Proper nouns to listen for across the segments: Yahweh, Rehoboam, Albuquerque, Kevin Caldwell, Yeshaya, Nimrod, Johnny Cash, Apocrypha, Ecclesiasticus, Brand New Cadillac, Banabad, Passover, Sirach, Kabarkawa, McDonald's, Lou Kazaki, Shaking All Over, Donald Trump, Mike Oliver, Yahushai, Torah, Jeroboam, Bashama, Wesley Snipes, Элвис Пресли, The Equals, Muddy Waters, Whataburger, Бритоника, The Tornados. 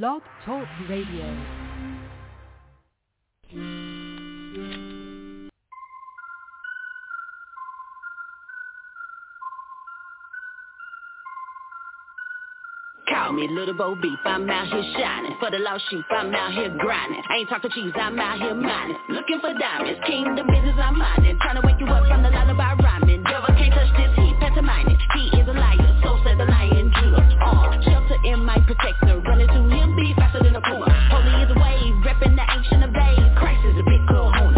Blog Talk Radio. Call me Little Bo Beep, I'm out here shining. For the lost sheep, I'm out here grinding. I ain't talking cheese, I'm out here mining. Looking for diamonds, kingdom business, I'm mining. Trying to wake you up from the lullaby rhyming. Devil can't touch this heat, pantomiming. He is a liar, so said the lion killer. Shelter in my protector, running to him, be faster than a puma. Holy is a wave, repping the ancient of days. Christ is a big cool home.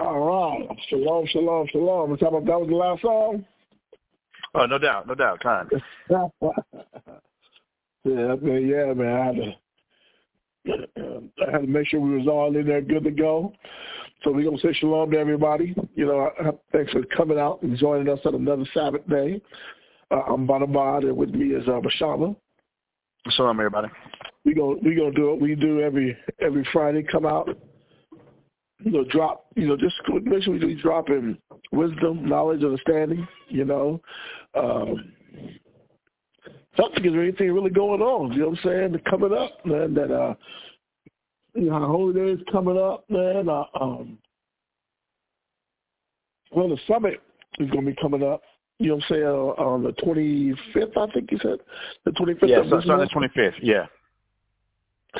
All right. Shalom, shalom, shalom. That was the last song? Oh, no doubt. No doubt. Time. Yeah, man. I had to make sure we was all in there good to go. So we're going to say shalom to everybody. You know, thanks for coming out and joining us on another Sabbath day. I'm Banabad, and with me is Bashama. Shalom, everybody. We're going to do what we do every Friday, come out. You know, just make sure we drop in wisdom, knowledge, understanding, you know. Something, is there anything really going on, you know what I'm saying, coming up, man, that, you know, Holy Day is coming up, man. Well, the summit is going to be coming up, you know what I'm saying, on the 25th, I think you said, the 25th. Yeah, so it's on the 25th, yeah.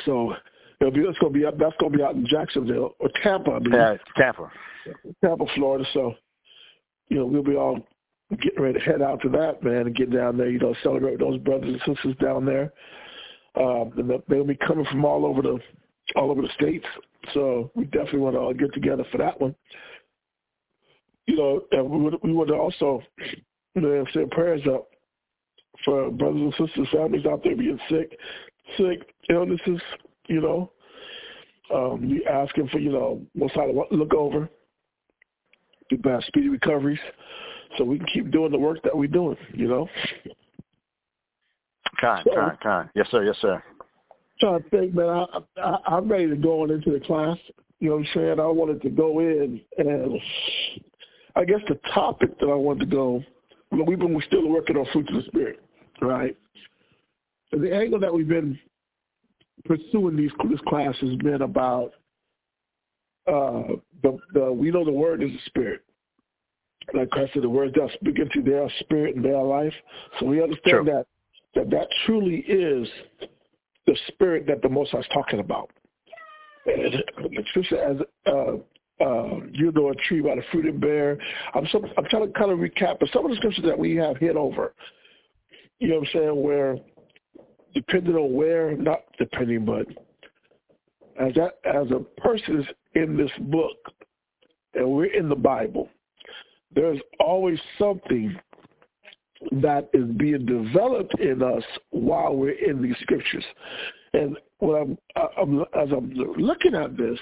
So it's going to be up. That's going to be out in Jacksonville or Tampa. I mean. Yeah, Tampa, Florida. So, you know, we'll be all getting ready to head out to that, man, and get down there. You know, celebrate those brothers and sisters down there. They'll be coming from all over the states. So we definitely want to all get together for that one. You know, and we want to also, you know, send prayers up for brothers and sisters, families out there being sick, illnesses. You know, we asking for, you know, most how to look over, do best speedy recoveries, so we can keep doing the work that we're doing, you know. Kind. Yes, sir. Trying to think, man, I'm ready to go on into the class. You know what I'm saying? I wanted to go in, and I guess the topic that I wanted to go, you know, we're still working on fruits of the Spirit, right? And the angle that we've been pursuing this class has been about we know the word is the spirit. Like Christ said, the word does speak into their spirit and their life. So we understand that truly is the spirit that the Most High is talking about. And the scripture as you know a tree by the fruit it bear. I'm trying to kind of recap, but some of the scriptures that we have hit over, you know what I'm saying, where but as a person is in this book and we're in the Bible, there's always something that is being developed in us while we're in these scriptures. And when I'm looking at this,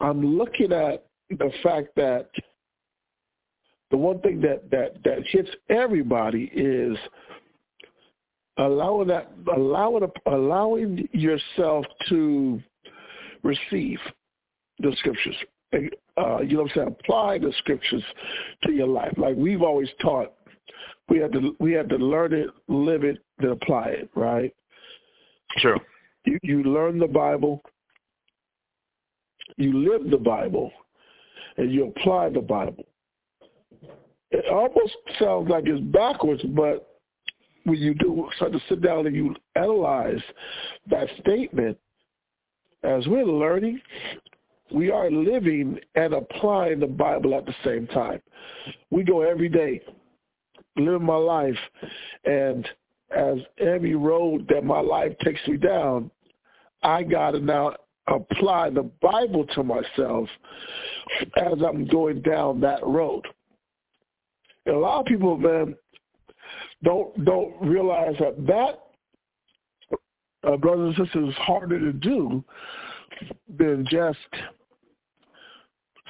I'm looking at the fact that the one thing that hits everybody is allowing yourself to receive the scriptures, you know what I'm saying, apply the scriptures to your life. Like we've always taught, we had to learn it, live it, then apply it, right? Sure. You learn the Bible, you live the Bible, and you apply the Bible. It almost sounds like it's backwards, but when you do start to sit down and you analyze that statement, as we're learning, we are living and applying the Bible at the same time. We go every day, live my life, and as every road that my life takes me down, I got to now apply the Bible to myself as I'm going down that road. And a lot of people, man, don't realize that brothers and sisters, is harder to do than just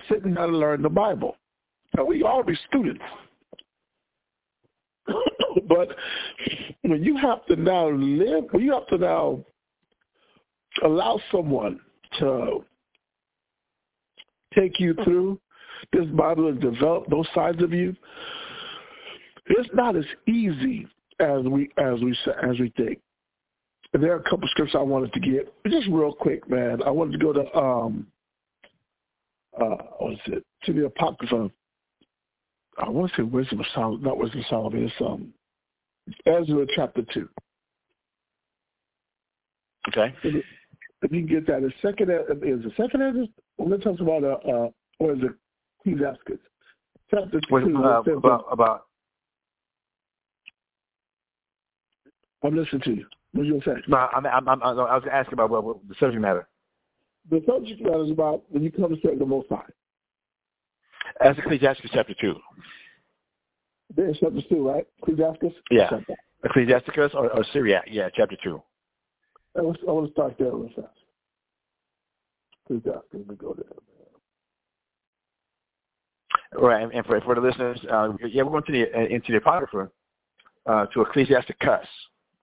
sitting down and learning the Bible. Now, we all be students. But when you have to now allow someone to take you through this Bible and develop those sides of you, it's not as easy as we think. There are a couple of scripts I wanted to get just real quick, man. I wanted to go to to the Apocrypha. I want to say Wisdom of Solomon, not Wisdom of Solomon. It's Ezra chapter 2. Okay, if you can get that, the second Ezra. When it talks about or is it Ecclesiasticus chapter 2 about. I'm listening to you. What you gonna say? No, I was asking about the subject matter. The subject matter is about when you come to serve the Most High. That's Ecclesiasticus chapter 2. It's chapter 2, right? Ecclesiasticus? Yeah. Ecclesiasticus or Sirach, yeah, chapter 2. I want to start there with that. Ecclesiasticus, we go there. Right, and for the listeners, we're going to into the Apocrypha, to Ecclesiasticus.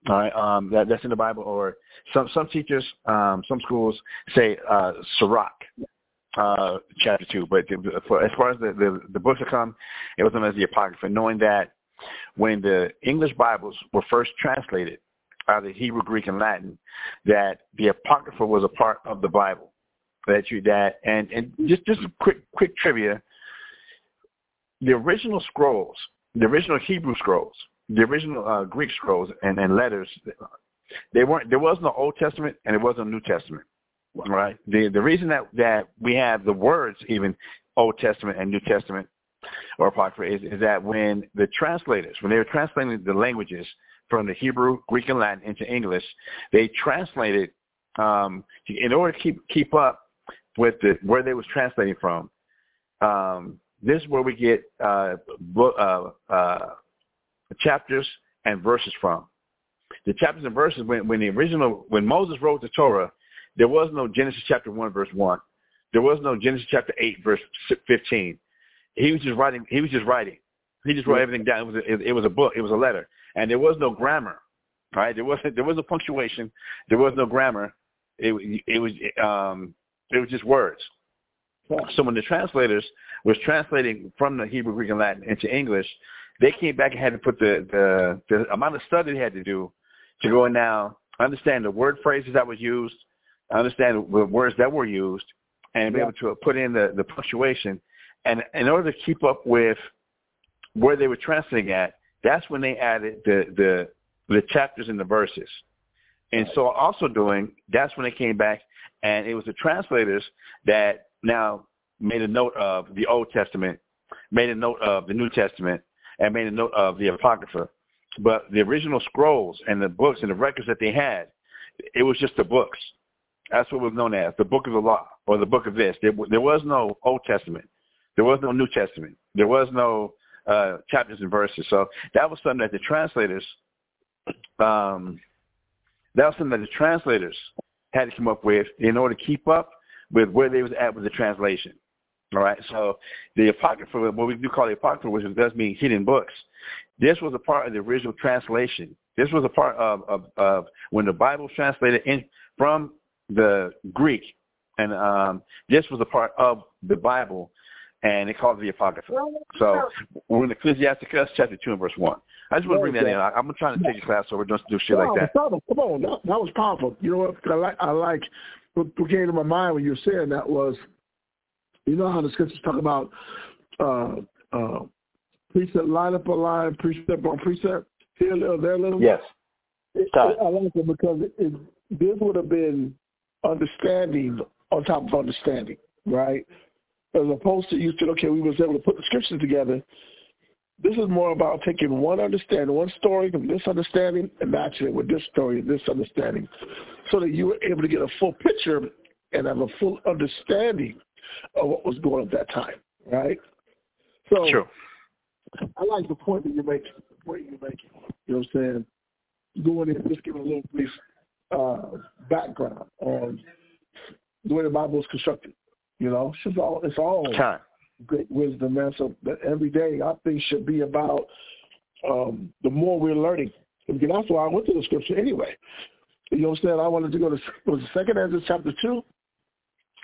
All right, that's in the Bible, or some teachers, some schools say Sirach, chapter 2. But as far as the books that come, it was known as the Apocrypha, knowing that when the English Bibles were first translated out of Hebrew, Greek, and Latin, that the Apocrypha was a part of the Bible. And just a quick trivia. The original scrolls, the original Hebrew scrolls, the original Greek scrolls and letters, they weren't. There was no Old Testament and there was no New Testament, right? The reason that we have the words even Old Testament and New Testament or Apocrypha is that when the translators, when they were translating the languages from the Hebrew, Greek, and Latin into English, they translated in order to keep up with where they was translating from. This is where we get chapters and verses from. The chapters and verses, when Moses wrote the Torah, there was no Genesis chapter 1, verse 1. There was no Genesis chapter 8, verse 15. He was just writing. He just wrote everything down. It was a book. It was a letter. And there was no grammar, right? There was no punctuation. There was no grammar. It was just words. So when the translators was translating from the Hebrew, Greek, and Latin into English, they came back and had to put the amount of study they had to do to go and now understand the word phrases that was used, understand the words that were used, and be able to put in the punctuation. And in order to keep up with where they were translating at, that's when they added the chapters and the verses. And so also doing, that's when they came back, and it was the translators that now made a note of the Old Testament, made a note of the New Testament, and made a note of the Apocrypha. But the original scrolls and the books and the records that they had, it was just the books. That's what was known as the book of the law or the book of this. There was no Old Testament. There was no New Testament. There was no chapters and verses. So that was something that the translators had to come up with in order to keep up with where they was at with the translation. All right, so the Apocrypha, what we do call the Apocrypha, which does mean hidden books, this was a part of the original translation. This was a part of when the Bible was translated from the Greek, and this was a part of the Bible, and they called it the Apocrypha. So we're in Ecclesiasticus chapter 2 and verse 1. I just want to bring that in. I'm trying to take a class, so we're just doing shit like that. Come on, that was powerful. You know what I like? What came to my mind when you were saying that was, you know how the scriptures talk about precept line up a line, precept on precept, here a little, there a little? Yes. I like it because this would have been understanding on top of understanding, right? As opposed to you said, okay, we was able to put the scriptures together. This is more about taking one story from this understanding and matching it with this story and this understanding so that you were able to get a full picture and have a full understanding of what was going on at that time, right? So sure. I like the point that you're making. You know what I'm saying? Going in, just giving a little brief background on the way the Bible is constructed. You know, it's all time. Great wisdom, man. So every day, I think, should be about the more we're learning. And that's why I went to the scripture anyway. You know what I'm saying? I wanted to go to Second Ezra chapter 2.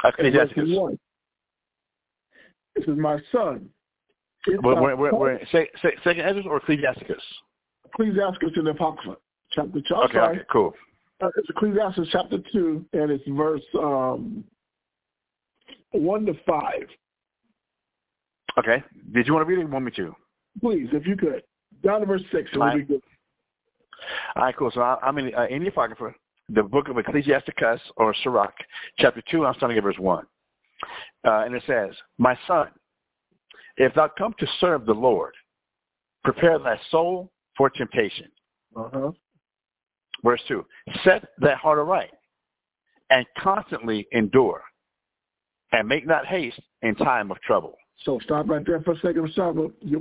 Ecclesiasticus 1. This is my son. We're Second Ezra or Ecclesiasticus? Ecclesiasticus in the Apocrypha chapter 2. Okay, cool. It's Ecclesiasticus chapter 2, and it's verse 1 to 5. Okay. Did you want to read it or want me to? Please, if you could. Down to verse 6. All right, cool. So I'm in the Apocrypha, the book of Ecclesiasticus or Sirach, chapter 2. I'm starting at verse 1. And it says, "My son, if thou come to serve the Lord, prepare thy soul for temptation." Uh-huh. Verse 2. "Set thy heart aright and constantly endure and make not haste in time of trouble." So stop right there for a second.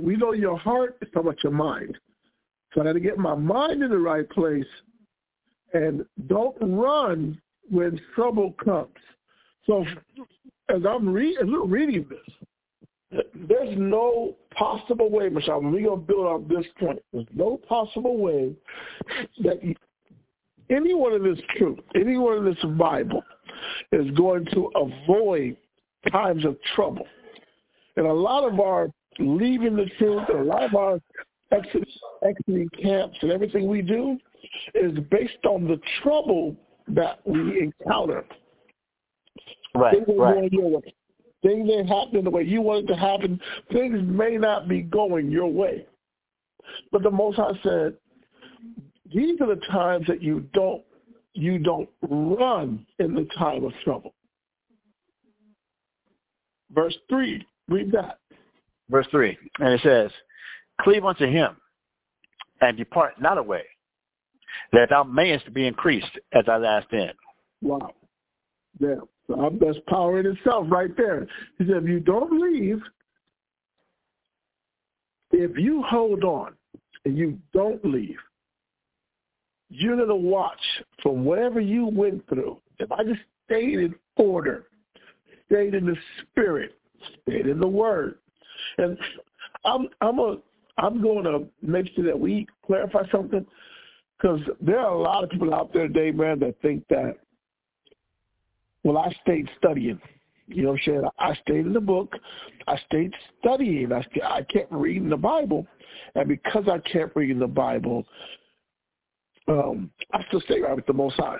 We know your heart is talking about your mind. So I got to get my mind in the right place, and don't run when trouble comes. So as I'm reading this, there's no possible way, Michelle, we're going to build on this point. There's no possible way that anyone in this truth, anyone in this Bible is going to avoid times of trouble. And a lot of our leaving the truth, a lot of our exiting camps and everything we do is based on the trouble that we encounter. Right. Things ain't happening the way you want it to happen. Things may not be going your way. But the Most High said, these are the times that you don't run in the time of trouble. Verse 3, read that. Verse 3, and it says, cleave unto him, and depart not away, that thou mayest be increased at thy last end. Wow. Yeah. So that's power in itself right there. He said, if you don't leave, if you hold on and you don't leave, you're going to watch from whatever you went through. If I just stayed in order, stayed in the spirit, stayed in the word, and I'm going to make sure that we clarify something, because there are a lot of people out there today, man, that think that, well, I stayed studying. You know what I'm saying? I stayed in the book. I stayed studying. I kept reading the Bible. And because I kept reading the Bible, I still stay right with the Most High.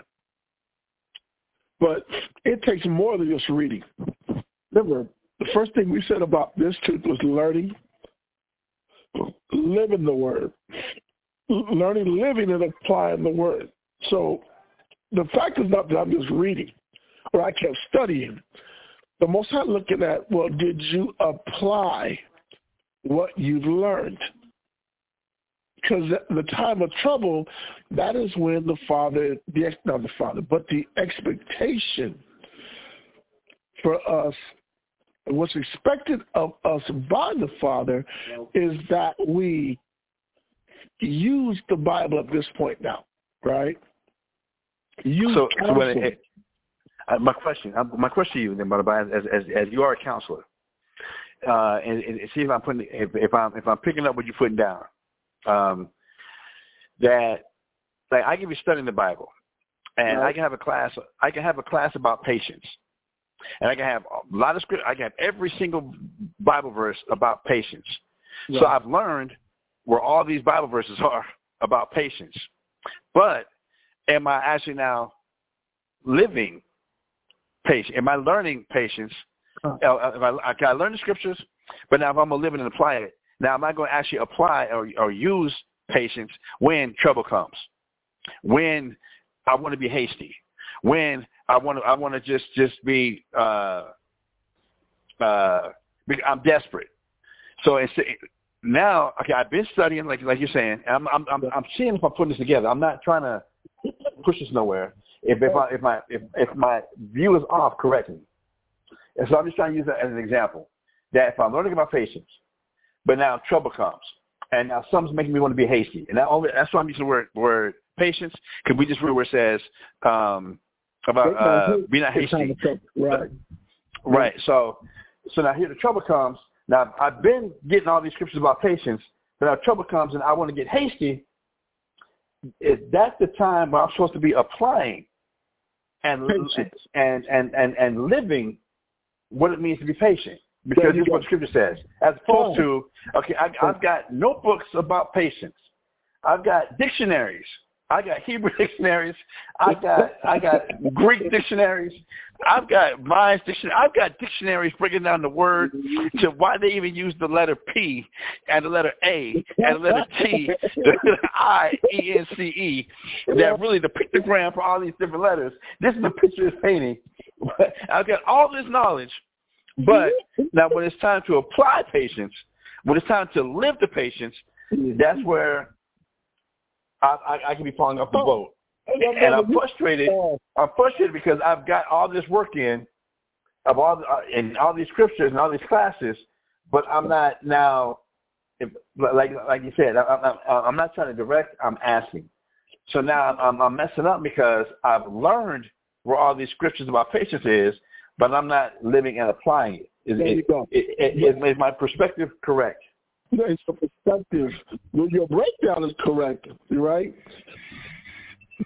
But it takes more than just reading. Remember, the first thing we said about this truth was learning, living the Word. Learning, living, and applying the Word. So the fact is not that I'm just reading. Where I kept studying, the Most High looking at, well, did you apply what you've learned? Because the time of trouble, that is when the expectation for us, what's expected of us by the Father is that we use the Bible at this point now, right? My question to you, then, as you are a counselor, and see if I'm putting if I'm picking up what you're putting down. That, like, I can be studying the Bible, and right. I can have a class about patience, and I can have a lot of scripture. I can have every single Bible verse about patience. Right. So I've learned where all these Bible verses are about patience, but am I actually now living patience? Am I learning patience? Can I learn the scriptures? But now if I'm going to live it and apply it, now am I going to actually apply or use patience when trouble comes? When I want to be hasty? When I want to just be I'm desperate. So now, okay, I've been studying like you're saying. I'm seeing if I'm putting this together. I'm not trying to push this nowhere. If my view is off correctly, and so I'm just trying to use that as an example, that if I'm learning about patience, but now trouble comes, and now something's making me want to be hasty, and that's why I'm using the word patience, because we just read where it says about be not hasty, right? Right. So now here the trouble comes. Now I've been getting all these scriptures about patience, but now trouble comes, and I want to get hasty. Is that the time where I'm supposed to be applying and living what it means to be patient? Because this is what the scripture says. As opposed to, okay, I've got notebooks about patience. I've got dictionaries. I got Hebrew dictionaries. I got Greek dictionaries. I've got Vine's dictionary. I've got dictionaries breaking down the word to why they even use the letter P and the letter A and the letter T, the letter I-E-N-C-E, that really the pictogram for all these different letters. This is a picture of painting. I've got all this knowledge, but now when it's time to apply patience, when it's time to live the patience, that's where I can be falling off the boat. And I'm frustrated. I'm frustrated because I've got all this work in, and all these scriptures and all these classes, But I'm not now, like you said, I'm not trying to direct. I'm asking. So now I'm messing up because I've learned where all these scriptures about patience is, but I'm not living and applying it. Is my perspective correct? No, it's the perspective. Your breakdown is correct, right?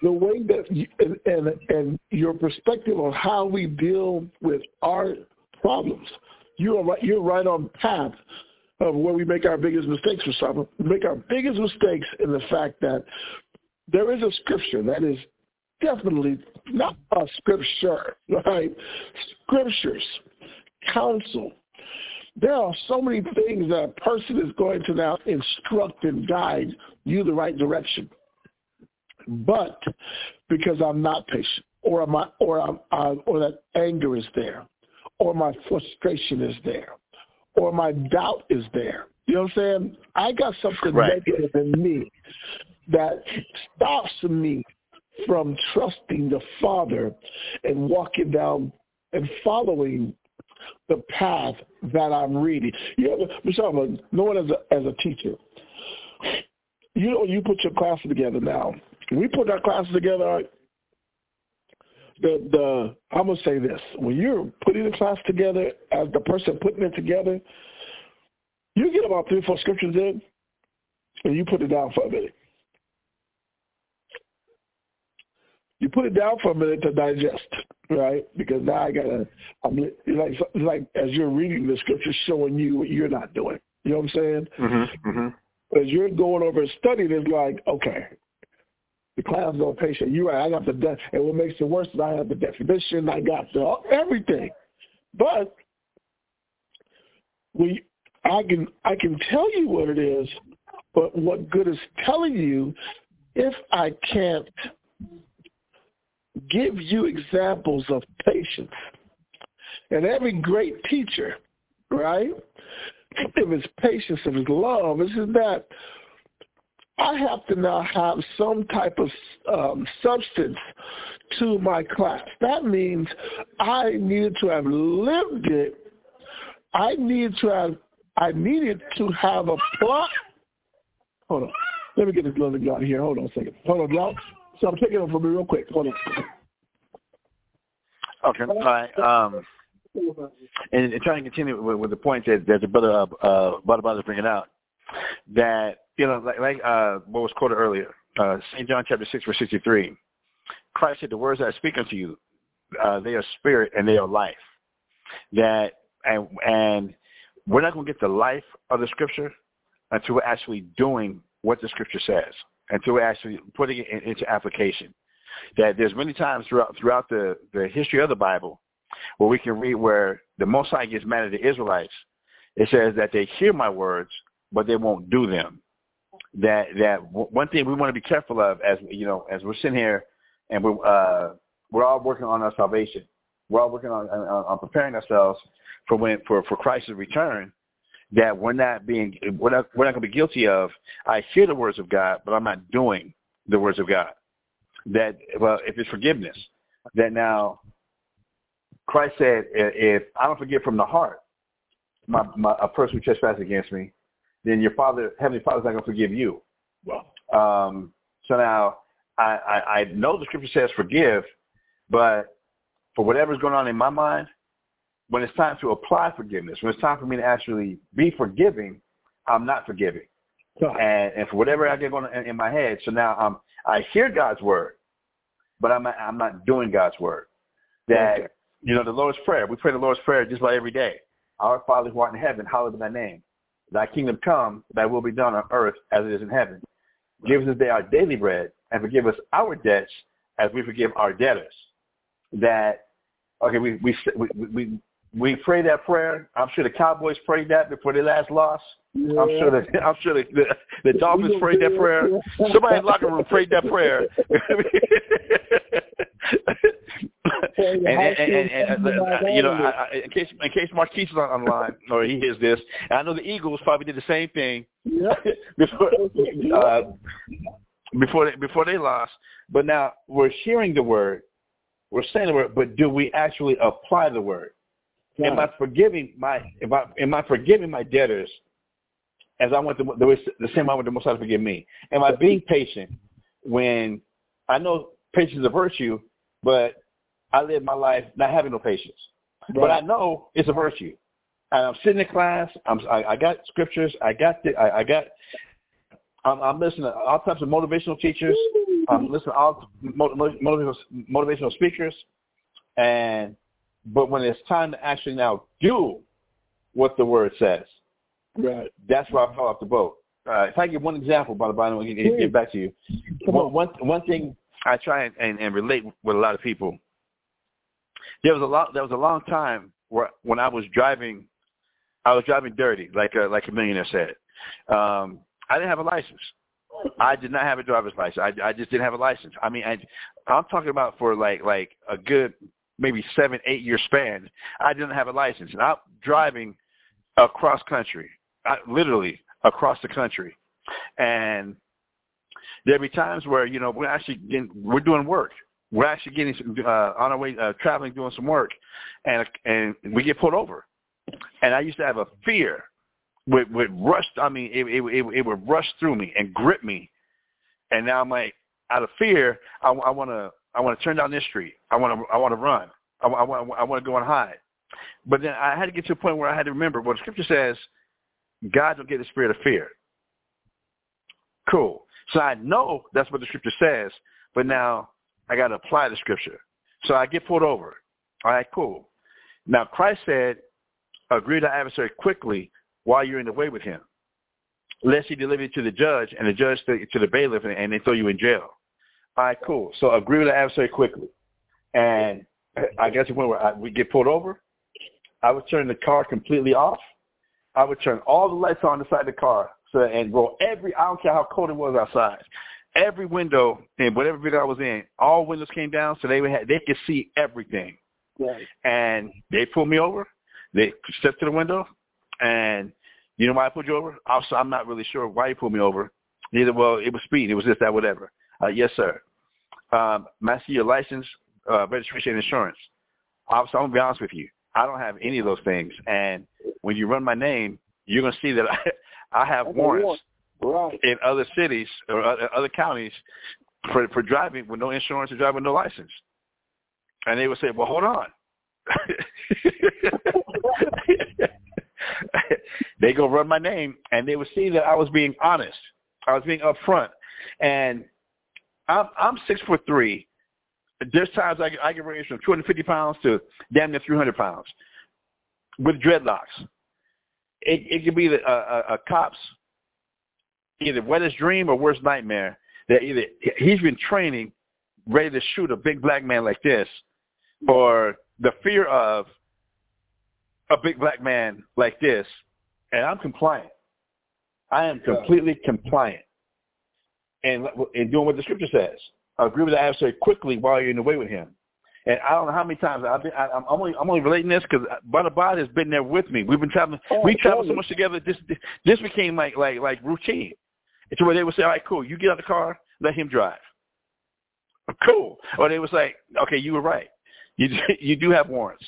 The way that and your perspective on how we deal with our problems. You're right on path of where we make our biggest mistakes. We make our biggest mistakes in the fact that there is a scripture that is definitely not a scripture, right? Scriptures, counsel. There are so many things that a person is going to now instruct and guide you the right direction. But because I'm not patient, or that anger is there, or my frustration is there, or my doubt is there. You know what I'm saying? I got something negative in me that stops me from trusting the Father and walking down and following the path that I'm reading. You know, Bashama, knowing as a teacher, you know, you put your classes together now. We put our classes together. I'm going to say this. When you're putting the class together, as the person putting it together, you get about 3 or 4 scriptures in, and you put it down for a minute. You put it down for a minute to digest, right? Because now as you're reading the scriptures, showing you what you're not doing. You know what I'm saying? Mm-hmm, mm-hmm. As you're going over and studying, it's like, okay, the class is on patient. You're right. I got the and what makes it worse is I have the definition. I got the everything. But I can tell you what it is. But what good is telling you if I can't give you examples of patience? And every great teacher, right? If it's patience, if it's love, this is that. I have to now have some type of substance to my class. That means I needed to have lived it. I needed to have applied. Hold on. Let me get this little guy here. Hold on a second. Hold on, y'all. So I'm picking up for me real quick. Hold on. Okay. All right. And trying to continue with the point that the brother Banabad is bringing out, that, you know, like what was quoted earlier, St. John chapter 6, verse 63, Christ said, the words that I speak unto you, they are spirit and they are life. That and we're not going to get the life of the scripture until we're actually doing what the scripture says, until we're actually putting it into application. That there's many times throughout the history of the Bible where we can read where the Most High gets mad at the Israelites. It says that they hear my words, but they won't do them. That one thing we want to be careful of, as you know, as we're sitting here and we're all working on our salvation, we're all working on preparing ourselves for Christ's return. That we're not going to be guilty of. I hear the words of God, but I'm not doing the words of God. That if it's forgiveness, that now Christ said, if I don't forgive from the heart, a person who trespasses against me, then your Father, Heavenly Father, is not going to forgive you. Well, so now I know the scripture says forgive, but for whatever's going on in my mind, when it's time to apply forgiveness, when it's time for me to actually be forgiving, I'm not forgiving. Huh. And for whatever I get going on in my head, so now I hear God's word, but I'm not doing God's word. That, okay. You know, the Lord's Prayer, we pray the Lord's Prayer just about every day. Our Father who art in heaven, hallowed be thy name. Thy kingdom come, thy will be done on earth as it is in heaven. Give us this day our daily bread, and forgive us our debts as we forgive our debtors. That, okay, we pray that prayer. I'm sure the Cowboys prayed that before their last loss. Yeah. I'm sure the Dolphins prayed that prayer. Somebody in the locker room prayed that prayer. And you know, in case Marquise is on the line or he hears this, I know the Eagles probably did the same thing before they lost. But now we're hearing the word, we're saying the word, but do we actually apply the word? Right. Am I forgiving my debtors as I want the same I want the Most High to forgive me? Am I being patient when I know patience is a virtue, but I live my life not having no patience? Right. But I know it's a virtue. And I'm sitting in class. I got scriptures. I'm listening to all types of motivational teachers. I'm listening to all motivational speakers. But when it's time to actually now do what the word says, right? That's where I fall off the boat. If I give one example, by the way, I'll get back to you. One thing I try and relate with a lot of people. There was a long time where when I was driving dirty, like a millionaire said. I didn't have a license. I did not have a driver's license. I just didn't have a license. I mean, I'm talking about for like a good maybe 7-8 year span. I didn't have a license, and I'm driving across country, literally across the country. And there'd be times where we're doing work. We're actually getting on our way traveling, doing some work, and we get pulled over. And I used to have a fear, would rush. I mean, it would rush through me and grip me. And now I'm like, out of fear, I want to turn down this street. I want to run. I want to go and hide. But then I had to get to a point where I had to remember what the scripture says: God don't give the spirit of fear. Cool. So I know that's what the scripture says, but now I got to apply the scripture. So I get pulled over. All right, cool. Now Christ said, agree with thy adversary quickly while you're in the way with him, lest he deliver you to the judge and the judge to the bailiff and they throw you in jail. All right, cool. So agree with thy adversary quickly. And I got to the point where we get pulled over. I would turn the car completely off. I would turn all the lights on inside the car and roll I don't care how cold it was outside. Every window in whatever video I was in, all windows came down, so they could see everything. Right. And they pulled me over. They stepped to the window, and you know why I pulled you over? Also, I'm not really sure why you pulled me over. Neither. Well, it was speed. It was this, that, whatever. Yes, sir. I see your license, registration, and insurance. Officer, I'm gonna be honest with you. I don't have any of those things. And when you run my name, you're gonna see that I have warrants. Right. In other cities or other counties for driving with no insurance or driving with no license. And they would say, well, hold on. They go run my name, and they would see that I was being honest. I was being upfront. And I'm 6'3". There's times I can range from 250 pounds to damn near 300 pounds with dreadlocks. It could be a cop's either wettest dream or worst nightmare, that either he's been training, ready to shoot a big black man like this, or the fear of a big black man like this, and I'm compliant. I am completely compliant and doing what the scripture says. I agree with the adversary quickly while you're in the way with him. And I don't know how many times I'm only relating this because Banabad has been there with me. We've been traveling. We traveled so much together. This became like routine. It's where they would say, "All right, cool. You get out of the car. Let him drive." Cool. Or they was like, "Okay, you were right. You do have warrants."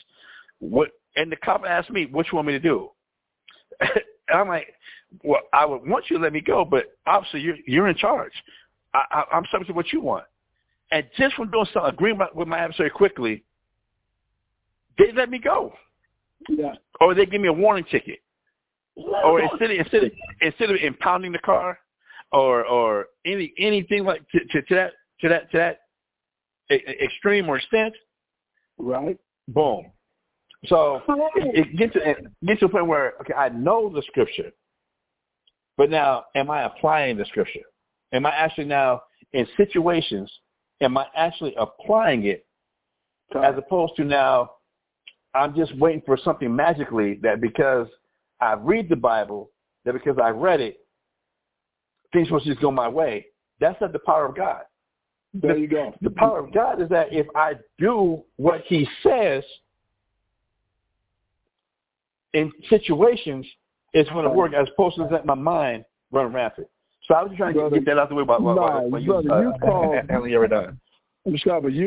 What? And the cop asked me, "What you want me to do?" And I'm like, "Well, I would want you to let me go, but obviously you're in charge. I'm subject to what you want." And just from doing something, agreeing with my adversary quickly, they let me go. Yeah. Or they give me a warning ticket. Or instead of impounding the car, or anything like to that extreme or extent. Right. Boom. So it gets to a point where, okay, I know the scripture, but now am I applying the scripture? Am I actually now in situations? Am I actually applying it, as opposed to now I'm just waiting for something magically that because I read the Bible, that because I read it, things will just go my way? That's not the power of God. There you go. The power of God is that if I do what he says in situations, it's going to work, as opposed to let my mind run rampant. So I was trying to get that out the way by you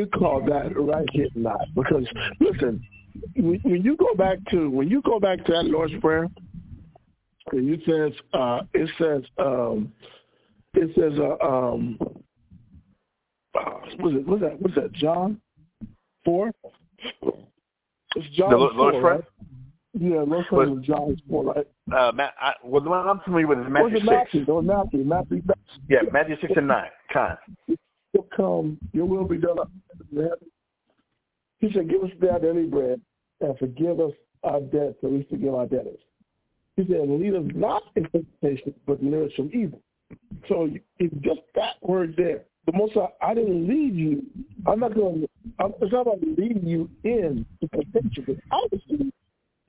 called that right hit, not because listen, when you go back to that Lord's Prayer, and it says was that John 4? It's John 4, right? Yeah, Lord's Prayer was John 4, right? The one I'm familiar with is Matthew 6. Yeah, Matthew 6 and 9. Time. Come, your will be done. He said, give us our daily bread and forgive us our debts, so we forgive our debtors. He said, lead us not into temptation, but deliver us from evil. So it's just that word there. The Most High, I didn't lead you. It's not about leading you in the temptation, because obviously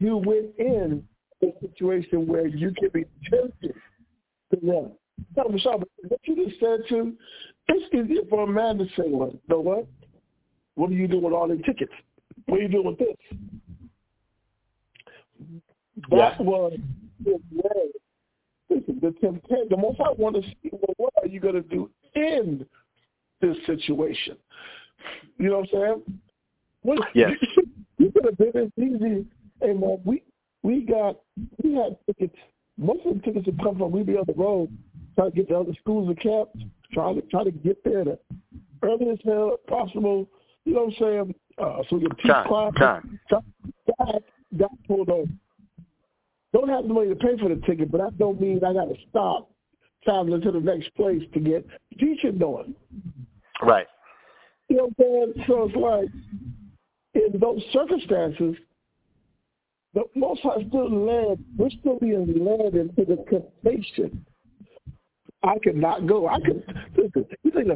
you went in a situation where you can be tempted to them. Now, Bashama, what you just said to, it's easier for a man to say, well, you know what? What are you doing with all these tickets? What are you doing with this? That was his way. Listen, the Most High wanted to see, well, what are you going to do in this situation? You know what I'm saying? What, yes. You could have been as easy. And well, we had tickets. Most of the tickets would come from, we'd be on the road, trying to get to other schools and camps, try to get there the earliest possible, you know what I'm saying? So your teeth got pulled over. Don't have the money to pay for the ticket, but that don't mean I got to stop traveling to the next place to get teaching done. Right. You know what I'm saying? So it's like, in those circumstances, the Most High still led. We're still being led into the temptation. I could not go. I could. Listen, you think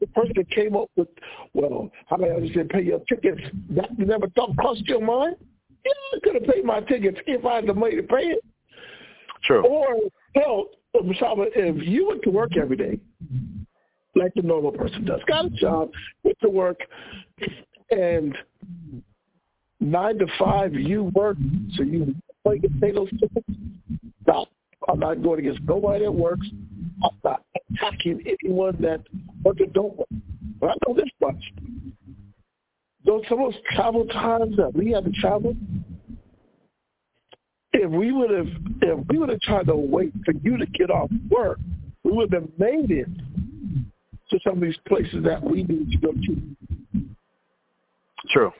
the person that came up with, well, how about I just didn't pay your tickets? That you never thought crossed your mind? Yeah, I could have paid my tickets if I had the money to pay it. True. Or hell, if you went to work every day, like the normal person does, got a job, went to work, and 9 to 5, you work, so you can pay those tickets. Stop. I'm not going against nobody that works. I'm not attacking anyone that works or don't work. But I know this much. Those some of those travel times that we had to travel, if we would have tried to wait for you to get off work, we would have made it to some of these places that we need to go to. True.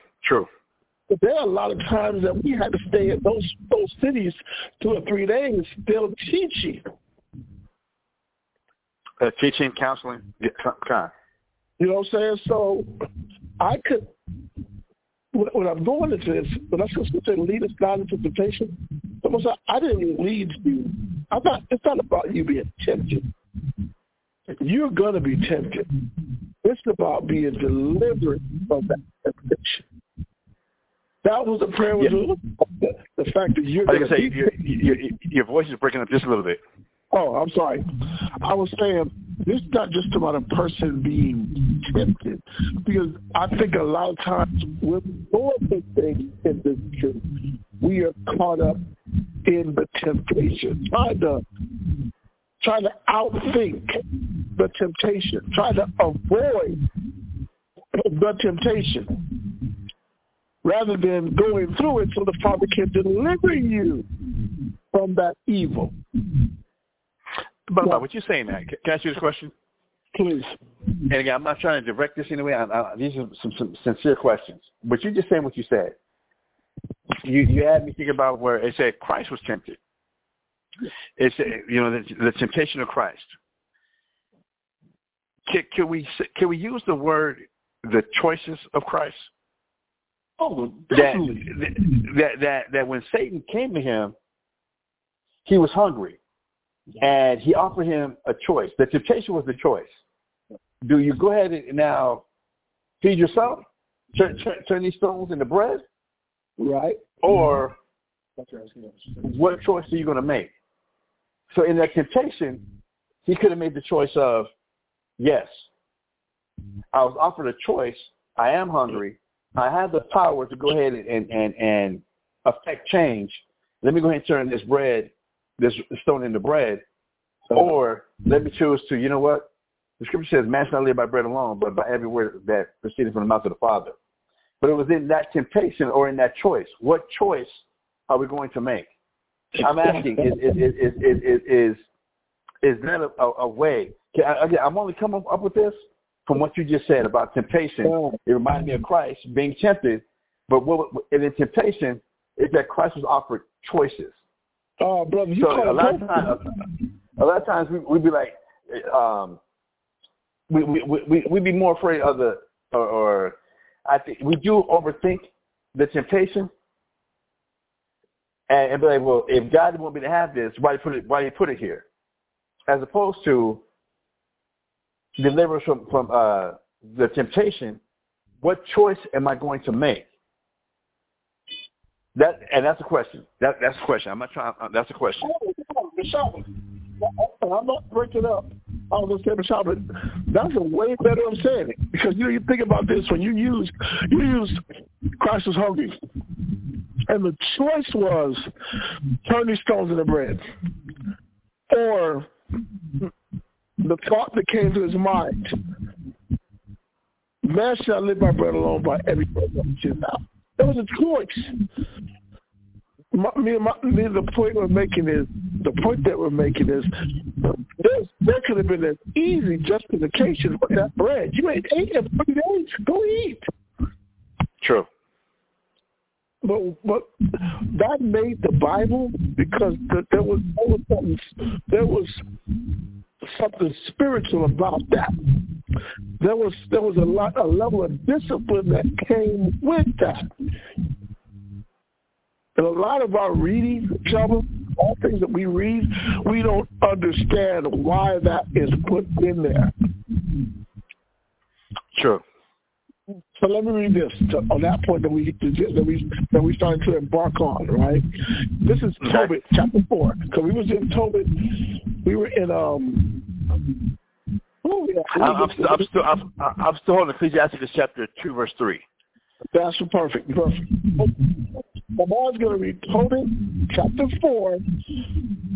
But there are a lot of times that we had to stay in those cities 2 or 3 days still teaching. Teaching, counseling. Yeah, you know what I'm saying? So I could, when I'm going into this, when I'm supposed to lead us down into temptation, I didn't lead you. It's not about you being tempted. You're going to be tempted. It's about being delivered from that temptation. That was the prayer. Was the fact that you're. Like I say, your voice is breaking up just a little bit. Oh, I'm sorry. I was saying this is not just about a person being tempted, because I think a lot of times we're doing big things in this church. We are caught up in the temptation, trying to outthink the temptation, trying to avoid the temptation, rather than going through it so the Father can deliver you from that evil. But what you're saying, man, can I ask you this question? Please. And again, I'm not trying to direct this in any way. These are some sincere questions. But you're just saying what you said. You had me think about where it said Christ was tempted. It said, you know, the temptation of Christ. Can we use the word, the choices of Christ? Oh, that when Satan came to him, he was hungry, and he offered him a choice. The temptation was the choice. Do you go ahead and now feed yourself, turn these stones into bread, right? Or what choice are you going to make? So in that temptation, he could have made the choice of, yes, I was offered a choice. I am hungry. I have the power to go ahead and affect change. Let me go ahead and turn this stone into bread. Or let me choose to, you know what? The scripture says, man shall not live by bread alone, but by every word that proceeded from the mouth of the Father. But it was in that temptation or in that choice. What choice are we going to make? I'm asking, is that a way? I'm only coming up with this from what you just said about temptation. It reminded me of Christ being tempted. But in the temptation is that Christ was offered choices. Oh, brother, you so a lot of times we'd be like, we'd be more afraid of the, or I think we do overthink the temptation, and be like, well, if God didn't want me to have this, why did he put it here? As opposed to deliver us from the temptation. What choice am I going to make? That's a question. That's a question. I'm not trying. That's a question. Bashama, I'm not breaking up. I was going to say, Bashama, that's a way better way of saying it, because you think about this when you use Christ was hungry, and the choice was turn these stones into bread, or the thought that came to his mind: man shall live by bread alone, by every breath that comes out. It was a choice. The point that we're making is there could have been an easy justification for that bread. You ain't ate it for 3 days. Go eat. True. But that made the Bible, because there was something spiritual about that. There was a level of discipline that came with that. And a lot of our reading, all things that we read, we don't understand why that is put in there. Sure. So let me read this on that point that we started to embark on. Right. This is Tobit chapter 4. Because we was in Tobit, we were in I'm still on Ecclesiasticus chapter 2 verse 3. That's perfect. My mom's going to read Tobit chapter 4. He's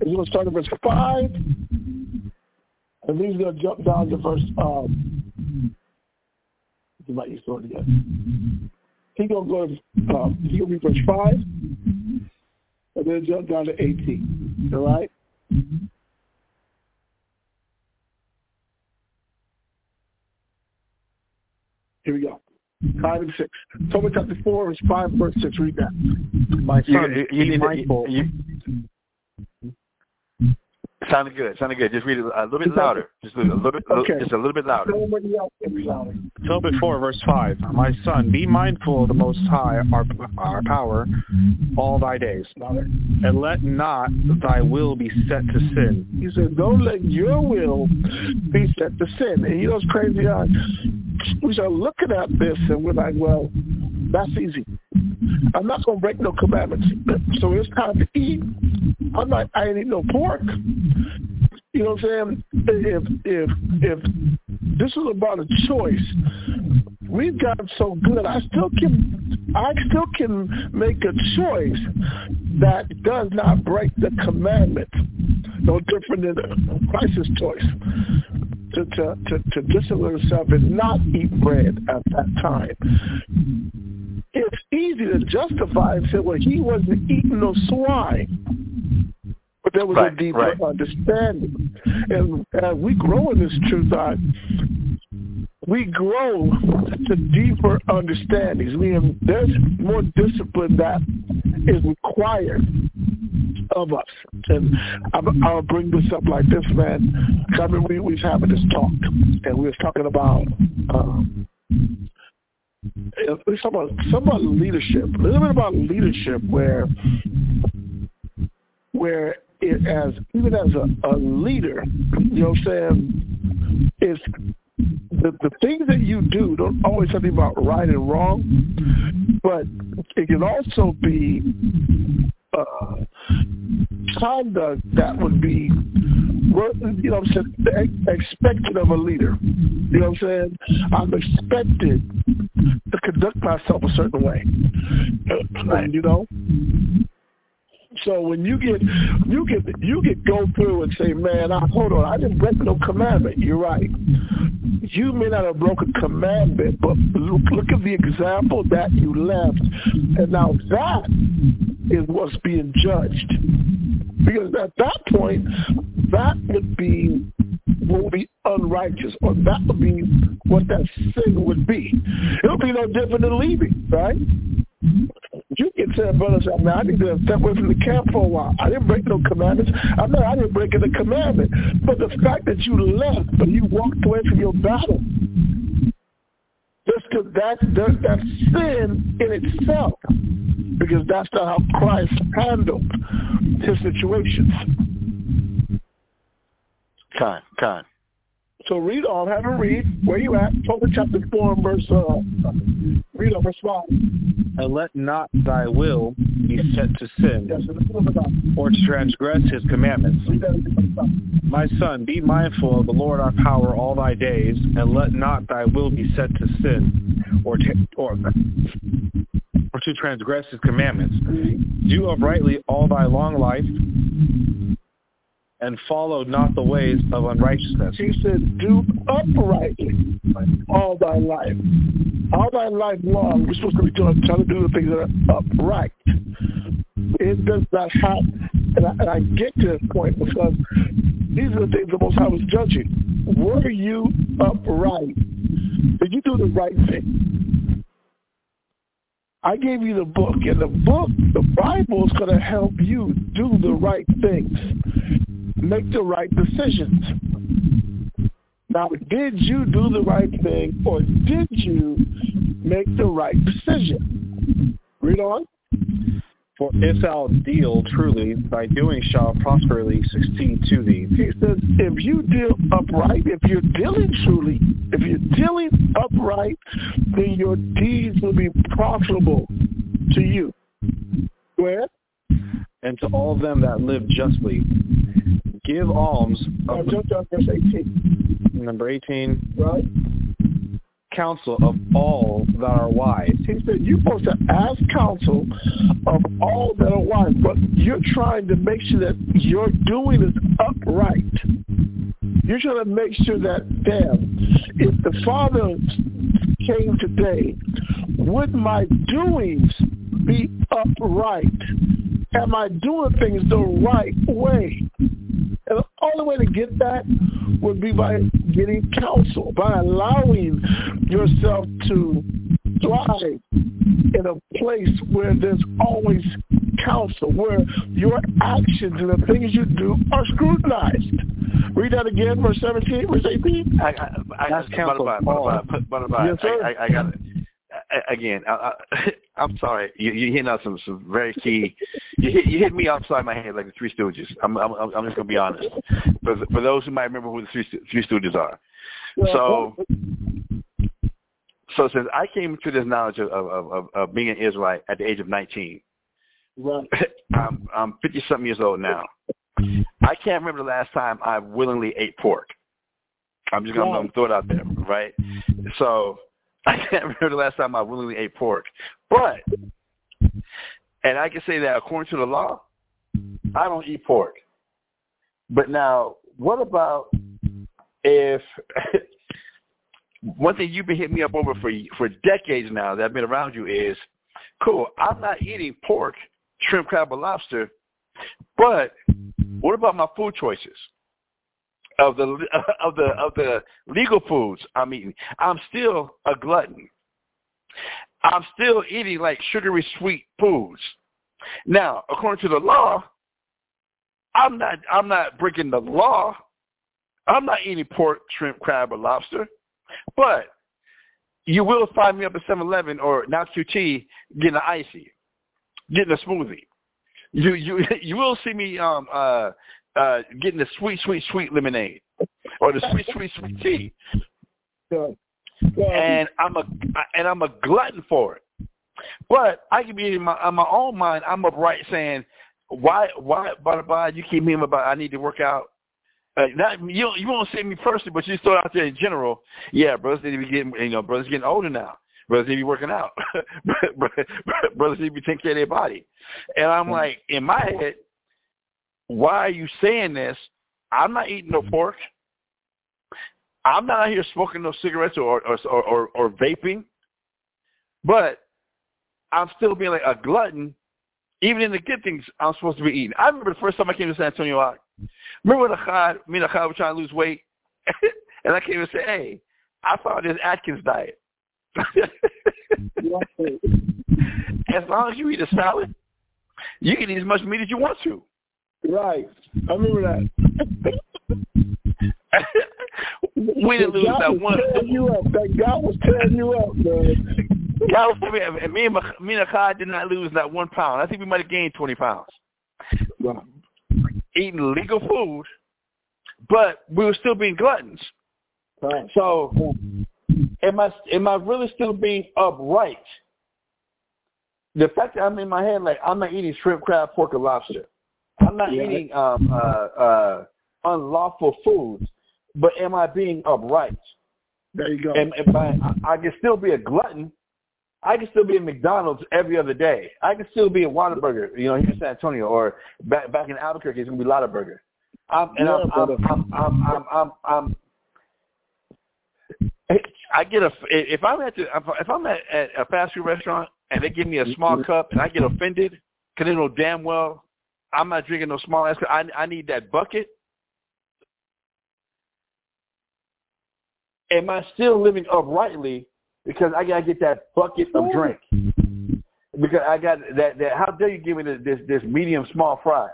going to start at verse 5, and he's going to jump down to verse. You might use it again. He's going to go to read verse 5, and then jump down to 18. All right. Here we go. 5 and 6. Tobit chapter 4, verse 5, verse 6. Read that. My son, be mindful. Sounded good. Just read it a little bit louder. Just a little bit louder. Tobit 4, verse 5. My son, be mindful of the Most High, our power, all thy days, and let not thy will be set to sin. He said, don't let your will be set to sin. And you know what's crazy? We start looking at this, and we're like, well, that's easy. I'm not going to break no commandments. So it's time to eat. I ain't eat no pork. You know what I'm saying? If this is about a choice, we've gotten so good. I still can make a choice that does not break the commandment. No different than Christ's choice to discipline himself and not eat bread at that time. It's easy to justify and say, well, he wasn't eating no swine. But there was a deeper understanding. And as we grow in this truth, we grow to deeper understandings. There's more discipline that is required of us. And I'll bring this up like this, man. I mean, we was having this talk, and we was talking about leadership, a little bit about leadership, where it as a leader, you know what I'm saying, is the things that you do don't always have to be about right and wrong, but it can also be conduct that would be, you know what I'm saying, expected of a leader. You know what I'm saying? I'm expected to conduct myself a certain way. And, you know, So when you could go through and say, man, hold on, I didn't break no commandment. You're right. You may not have broken commandment, but look at the example that you left. And now that is what's being judged. Because at that point, that would be what would be unrighteous, or that would be what that sin would be. It would be no different than leaving, right? You can tell brothers, I mean, I need to step away from the camp for a while. I didn't break no commandments. I didn't break any commandment. But the fact that you left, but you walked away from your battle, that's sin in itself, because that's not how Christ handled his situations. Time. So read on. Have a read. Where you at? Tobit chapter 4 and verse, read on verse 5. And let not thy will be set to sin, or to transgress his commandments. My son, be mindful of the Lord our power all thy days, and let not thy will be set to sin, or to transgress his commandments. Do uprightly all thy long life, and follow not the ways of unrighteousness. He said, do uprightly all thy life. All thy life long, we're supposed to be trying to do the things that are upright. It does not happen. And I get to this point because these are the things the Most High was judging. Were you upright? Did you do the right thing? I gave you the book, and the book, the Bible, is going to help you do the right things. Make the right decisions. Now, did you do the right thing, or did you make the right decision? Read on. For if thou deal truly, thy doing shall prosperly succeed to thee. He says, if you deal upright, if you're dealing truly, if you're dealing upright, then your deeds will be profitable to you. Go ahead. And to all them that live justly. Give alms. Jump down verse 18. Number 18. Right. Counsel of all that are wise. He said you're supposed to ask counsel of all that are wise, but you're trying to make sure that your doing is upright. You're trying to make sure that, damn, if the Father came today, would my doings be upright? Am I doing things the right way? And the only way to get that would be by getting counsel, by allowing yourself to thrive in a place where there's always counsel, where your actions and the things you do are scrutinized. Read that again, verse 17, verse 18. That's counsel. Yes, sir. I got it. Again, I'm sorry. You're hitting out some very key. You hit me upside my head like the Three Stooges. I'm just gonna be honest. But for those who might remember who the Three Stooges are, so since I came to this knowledge of being an Israelite at the age of 19, right. I'm 50-something years old now. I can't remember the last time I willingly ate pork. I'm just gonna throw it out there, right? So. I can't remember the last time I willingly ate pork. But, and I can say that according to the law, I don't eat pork. But now, what about if, one thing you've been hitting me up over for decades now that I've been around you is, cool, I'm not eating pork, shrimp, crab, or lobster, but what about my food choices? Of the legal foods I'm eating, I'm still a glutton. I'm still eating like sugary sweet foods. Now, according to the law, I'm not breaking the law. I'm not eating pork, shrimp, crab, or lobster. But you will find me up at 7-Eleven or now QT getting an icy, getting a smoothie. You will see me getting the sweet lemonade or the sweet tea, and I'm a glutton for it. But I can be in my own mind. I'm upright, saying, why, Banabad, you keep me about I need to work out. You won't say me personally, but you throw it out there in general. Yeah, brothers need to be getting, brothers getting older now. Brothers need to be working out. Brothers need to be taking care of their body. And I'm like, in my head, why are you saying this? I'm not eating no pork. I'm not out here smoking no cigarettes or vaping. But I'm still being like a glutton. Even in the good things I'm supposed to be eating. I remember the first time I came to San Antonio. Remember when me and Achad were trying to lose weight? And I came and said, hey, I found this Atkins diet. As long as you eat a salad, you can eat as much meat as you want to. Right. I remember that. We didn't lose that one. God was tearing you up, man. Me and Achad did not lose that 1 pound. I think we might have gained 20 pounds. Wow. Eating legal food, but we were still being gluttons. Right. So am I really still being upright? The fact that I'm in my head, like, I'm not eating shrimp, crab, pork, or lobster. I'm not eating unlawful foods, but am I being upright? There you go. And I can still be a glutton. I can still be at McDonald's every other day. I can still be at Whataburger, here in San Antonio, or back in Albuquerque, it's gonna be Lottaburger. If I'm at a fast food restaurant and they give me a small cup and I get offended because they know damn well I'm not drinking no small ass cup. I need that bucket. Am I still living uprightly? Because I gotta get that bucket of drink. Because I got that. How dare you give me this medium small fry?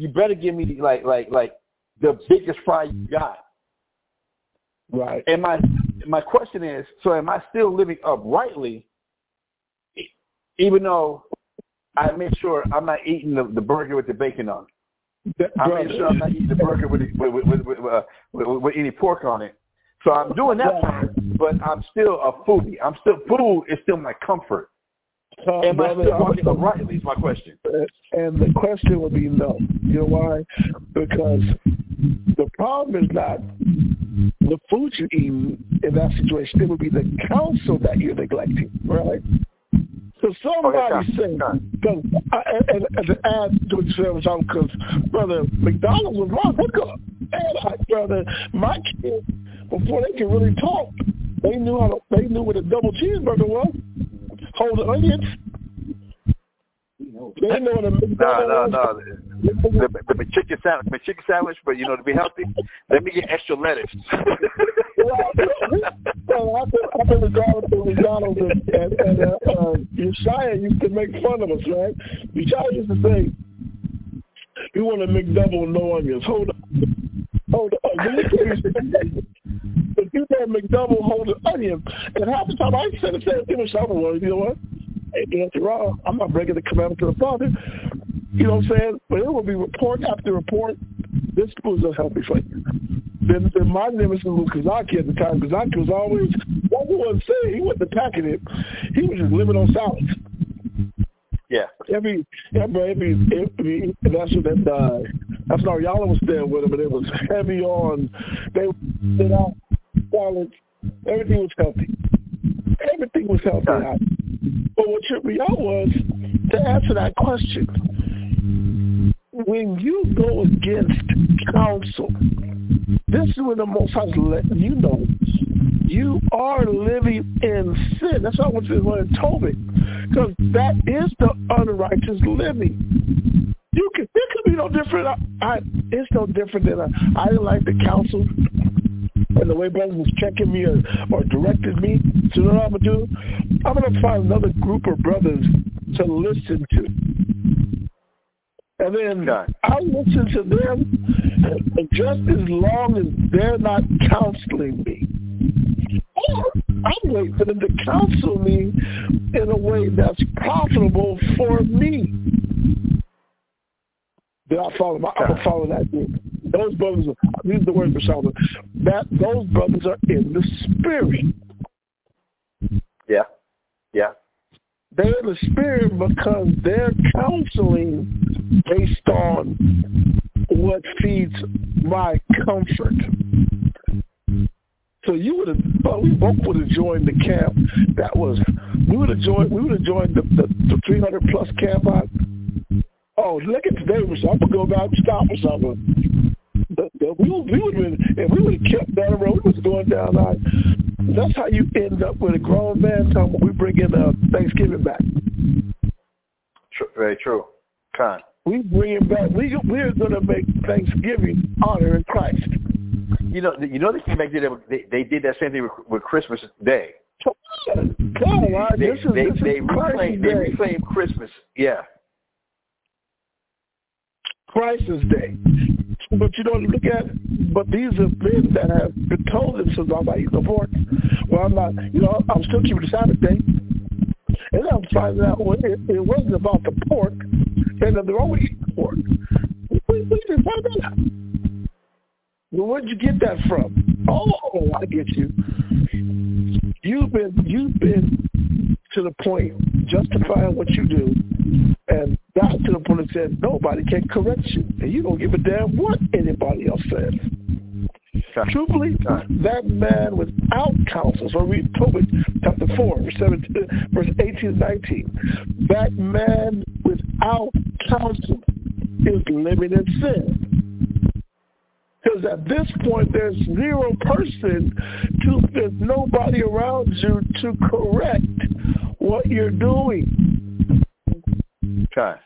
You better give me like the biggest fry you got. Right. And my question is: so am I still living uprightly, even though I make sure I'm not eating the burger with the bacon on it? I make sure I'm not eating the burger with any pork on it. So I'm doing that part, but I'm still a foodie. Food is still my comfort. Am I still walking uprightly is my question. And the question would be no. You know why? Because the problem is not the food you're eating in that situation. It would be the counsel that you're neglecting, right? So somebody said, and to add to the service, because, brother, McDonald's was my hookup. And brother, my kids, before they could really talk, they knew what a double cheeseburger was. Hold the onions. They didn't know what a McDonald's was. The chicken sandwich, but to be healthy, let me get extra lettuce. Well, I've been regardless of McDonald's, and Yeshaya used to make fun of us, right? Yeshaya used to say, "You want a McDouble with no onions? Hold on." But you know McDouble, hold an onion, and half the time I said the same thing. You know what? After all, I'm not breaking the commandment of the Father. You know what I'm saying? But it will be report after report. This food's unhealthy for you. Then my name is Lou Kazaki at the time. Kazaki was always, what he was saying, he wasn't attacking it. He was just living on salads. Yeah. Every that's what that died. That's how Yala was there with him, and it was heavy on. They went out salads. Everything was healthy. Everything was healthy. Yeah. But what tripped me out was, to answer that question, when you go against counsel, this is when the Most High is letting you know you are living in sin. That's why I want you to learn Tobit, because that is the unrighteous living. It could be no different. It's no different than I didn't like the counsel and the way brothers was checking me or directed me. So you know what I'm going to do? I'm going to find another group of brothers to listen to. And then I listen to them just as long as they're not counseling me. Or I'm waiting for them to counsel me in a way that's profitable for me. Then I'll follow that group. Those brothers, these are the words for Solomon, that those brothers are in the spirit. Yeah, yeah. They're in the spirit because they're counseling based on what feeds my comfort. So you would have thought we both would have joined the camp that was we would have joined the 300 plus camp out. Oh, look at today, I'm gonna go back and stop or something. We would have been, if we would have kept down the road, we was going down like that's how you end up with a grown man talking when we bring in Thanksgiving back. True, very true. Kind. We bring him back. We're going to make Thanksgiving honor in Christ. You know they came back there. They did that same thing with Christmas Day. They reclaimed Christmas. Yeah. Christ's Day. But you don't look at it. But these are men that have been told themselves, I'm not eating the pork. Well, I'm not. You know, I'm still keeping the Sabbath day. And I'm finding out it wasn't about the pork. There's nothing wrong with eating pork. We didn't find that out. Well, where'd you get that from? Oh, I get you. You've been to the point justifying what you do, and got to the point that said nobody can correct you, and you don't give a damn what anybody else says. Truthfully, that man was out counsel. So read Tobit chapter 4, verse 18 and 19. That man without counsel is living in sin. Because at this point, there's zero person, there's nobody around you to correct what you're doing. Okay.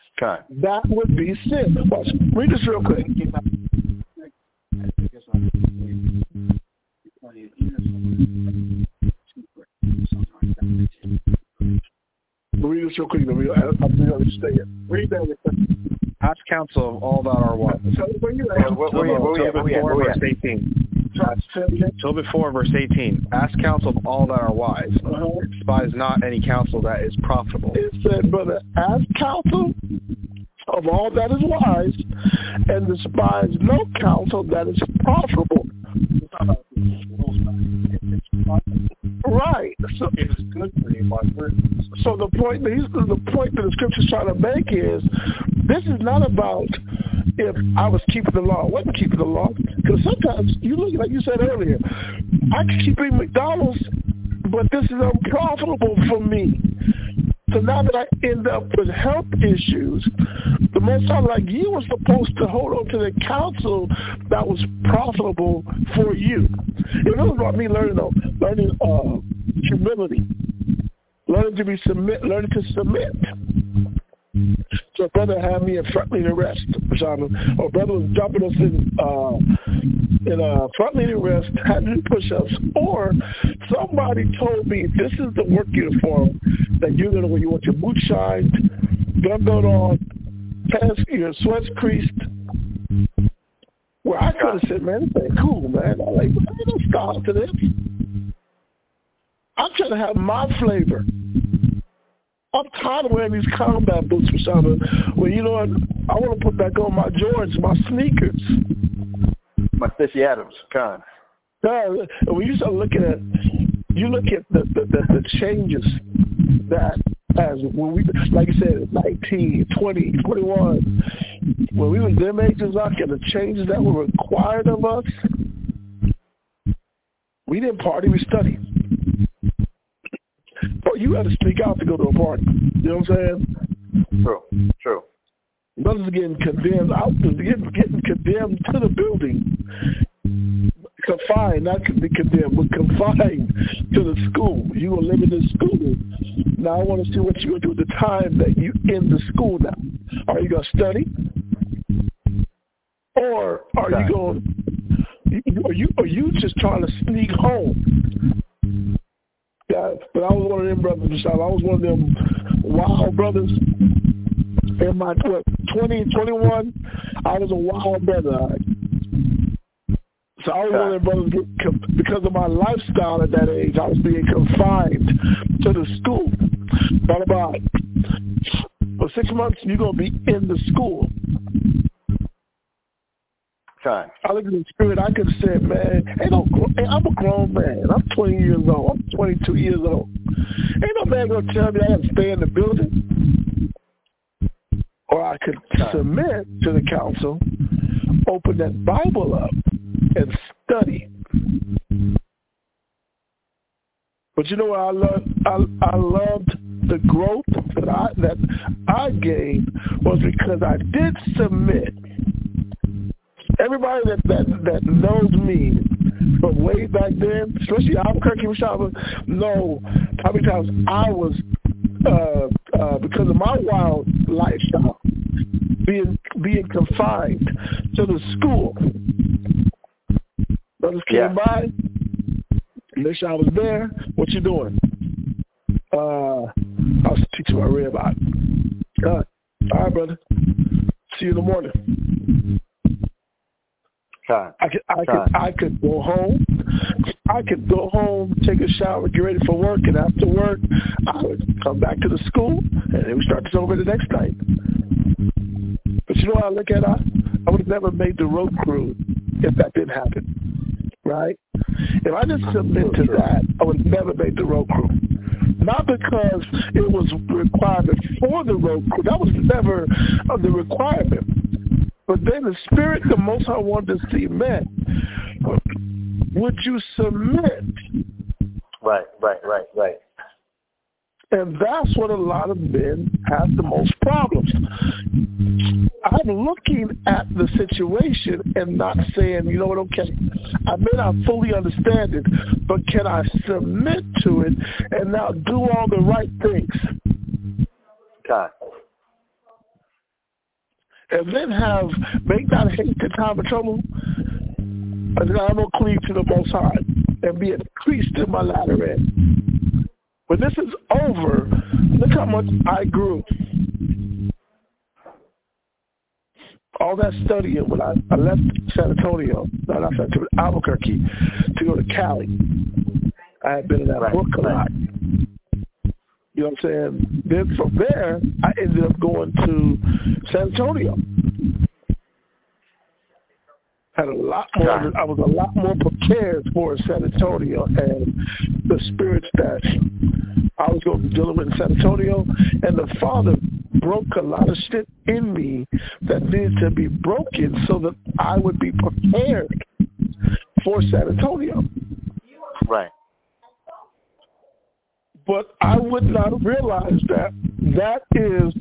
That would be sin. Watch. Read this real quick. Read this real quick. Read that real quick. Ask counsel of all that are what? Tobit 4, verse 18. Ask counsel of all that are wise. Despise not any counsel that is profitable. It said, brother, ask counsel of all that is wise, and despise no counsel that is profitable. Right. So it is good for you, my friend. So the point that the scripture's trying to make is this is not about if I was keeping the law. I wasn't keeping the law, because sometimes you look like you said earlier. I can keep eating McDonald's, but this is unprofitable for me. So now that I end up with health issues, the most time like you were supposed to hold on to the counsel that was profitable for you. It was about me learning humility, learning to submit. So brother had me in front leaning rest, Bashama. Or brother was dropping us in front leaning rest, had to do push-ups. Or somebody told me, this is the work uniform that you're going to wear. You want your boots shined, gunboat on, pants, your sweats creased. Well, I could have said, man, this ain't cool, man. I'm like, I don't stop to this. I'm trying to have my flavor. I'm tired of wearing these combat boots for something. Well, you know what? I want to put back on my Jordans, my sneakers. My Stacey Adams, kind. When you start looking at, the changes that as when we, like you said, 19, 20, 21, when we were them ages, and the changes that were required of us, we didn't party, we studied. But you had to sneak out to go to a party. You know what I'm saying? True. Brothers are getting condemned out. Getting condemned to the building. Confined, not be condemned, but confined to the school. You were living in school. Now I want to see what you're going to do with the time that you in the school now. Are you going to study? Or are you going? Are you just trying to sneak home? Yeah, but I was one of them brothers, Michelle. I was one of them wild brothers. In my 21, I was a wild brother. So I was one of them brothers because of my lifestyle at that age. I was being confined to the school. Banabad. For 6 months, you're going to be in the school. I look at the spirit, I could have said, man, I'm a grown man. I'm 20 years old. I'm 22 years old. Ain't no man going to tell me I have to stay in the building. Or I could submit to the council, open that Bible up, and study. But you know what I loved? I loved the growth that I gained was because I did submit. Everybody that knows me from way back then, especially Albuquerque, know how many times I was, because of my wild lifestyle, being confined to the school. Brothers came by, make sure I was there. What you doing? I was teaching my rib out. All right, brother. See you in the morning. I could go home. Take a shower, get ready for work, and after work, I would come back to the school, and then we start this over the next night. But you know what I look at? I would have never made the road crew if that didn't happen, right? If I didn't submit to that, I would have never made the road crew. Not because it was requirement for the road crew. That was never the requirement. But then the Spirit, the Most High wanted to see men. Would you submit? Right. And that's what a lot of men have the most problems. I'm looking at the situation and not saying, you know what, okay, I may not fully understand it, but can I submit to it and now do all the right things? God. And then make not hate the time of trouble, and then I will cleave to the Most High and be increased in my latter end. When this is over, look how much I grew. All that studying when I left San Antonio, Albuquerque, to go to Cali. I had been in that book a lot. You know what I'm saying? Then from there, I ended up going to San Antonio. Had a lot more. I was a lot more prepared for San Antonio and the spirits that I was going to be dealing with in San Antonio. And the Father broke a lot of shit in me that needed to be broken so that I would be prepared for San Antonio. Right. But I would not realize that is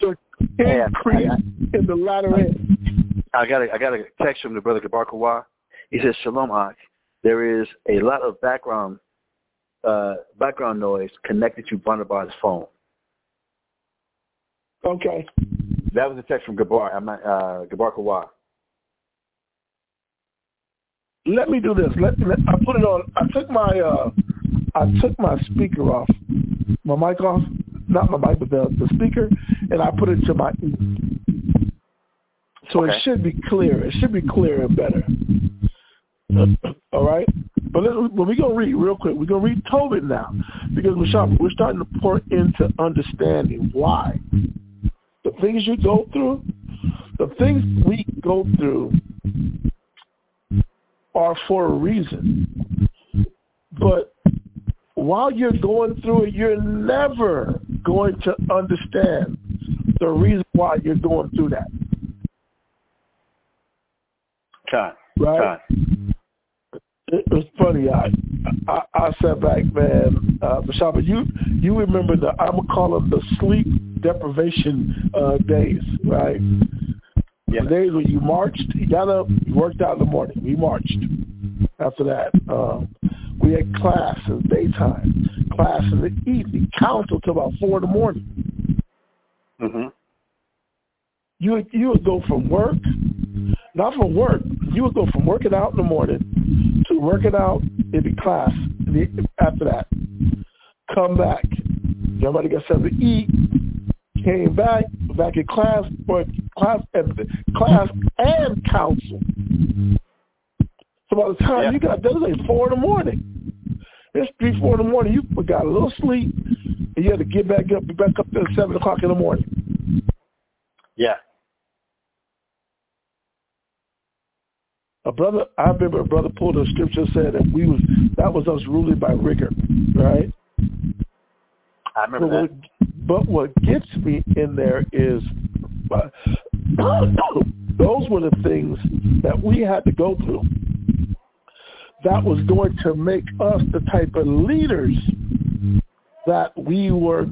the increase in the latter end. I got a text from the brother Kabarkawa. He says, "Shalom, Ak. There is a lot of background noise connected to Banabad's phone." Okay. That was a text from Kabarkawa. Let me do this. I put it on. I took my speaker off, my mic off, not my mic, but the speaker, and I put it to my ear. So It should be clear. It should be clearer and better. All right? But we're going to read real quick. We're going to read Tobit now because we're starting to pour into understanding why. The things you go through, the things we go through are for a reason. But while you're going through it, you're never going to understand the reason why you're going through that. It was funny. I sat back, man. Bashama, you remember I'm going to call them the sleep deprivation days, right? Yeah. The days when you marched, you got up, you worked out in the morning. We marched. After that, we had class in the daytime, class in the evening, council till about 4 in the morning. Mm-hmm. You would go from work, not from work. You would go from working out in the morning to working out in the class after that. Come back. Everybody got something to eat. Came back in class, class and council. So by the time you got done, it was like 4 in the morning. It's 3, 4 in the morning. You got a little sleep, and you had to get back up at 7 o'clock in the morning. Yeah. I remember a brother pulled a scripture and said that that was us ruling by rigor, right? I remember But what gets me in there is those were the things that we had to go through. that was going to make us the type of leaders that we were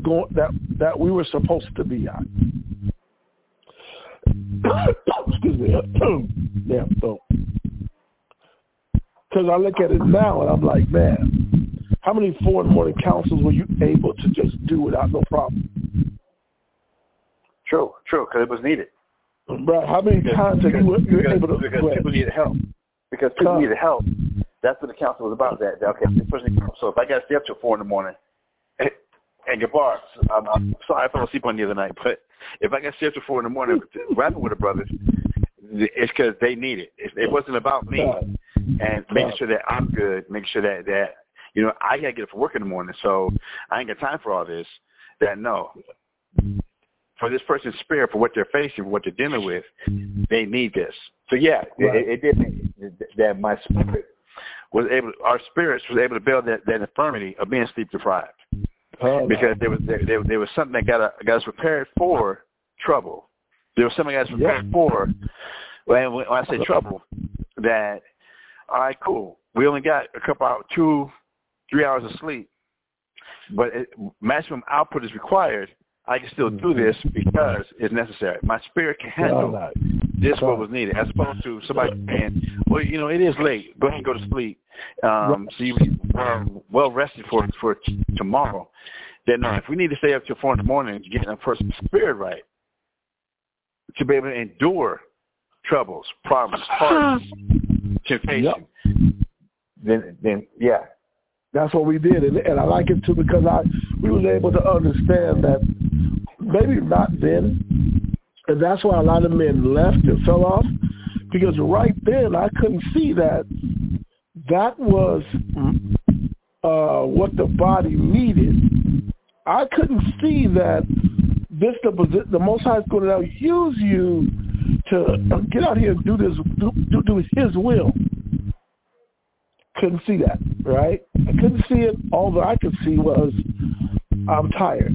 that we were supposed to be at. Excuse me. Yeah, so because I look at it now and I'm like, man, how many 4 in the morning councils were you able to just do without no problem? True, because it was needed. Right? How many times have you were able to? Because people needed help. Because people needed help. That's what the council was about. That okay, this person needs help. So if I got to stay up till 4 in the morning. And your bars. I'm sorry, I fell asleep on the other night, but if I got saved to 4 in the morning rapping with the brothers, it's because they need it. It wasn't about me. And making sure that I'm good, making sure that you know, I got to get up for work in the morning, so I ain't got time for all this. That no. For this person's spirit, for what they're facing, for what they're dealing with, they need this. So yeah, it did make that my spirit was able, our spirits was able to build that infirmity of being sleep deprived. Because there was something that got us prepared for trouble. There was something that got us prepared for. And when I say trouble, that, all right, cool. We only got a couple hours, 2-3 hours of sleep, but maximum output is required. I can still do this because it's necessary. My spirit can handle this what was needed, as opposed to somebody saying, well, you know, it is late. Go ahead and go to sleep. So you be well rested for tomorrow. Then if we need to stay up till 4 in the morning to get a person's spirit right, to be able to endure troubles, problems, hearts, temptation, then that's what we did. And I like it, too, because we was able to understand that maybe not then. And that's why a lot of men left and fell off, because right then I couldn't see that was what the body needed. I couldn't see that the Most High is going to now use you to get out here and do this, do His will. Couldn't see that, right? I couldn't see it. All that I could see was, I'm tired,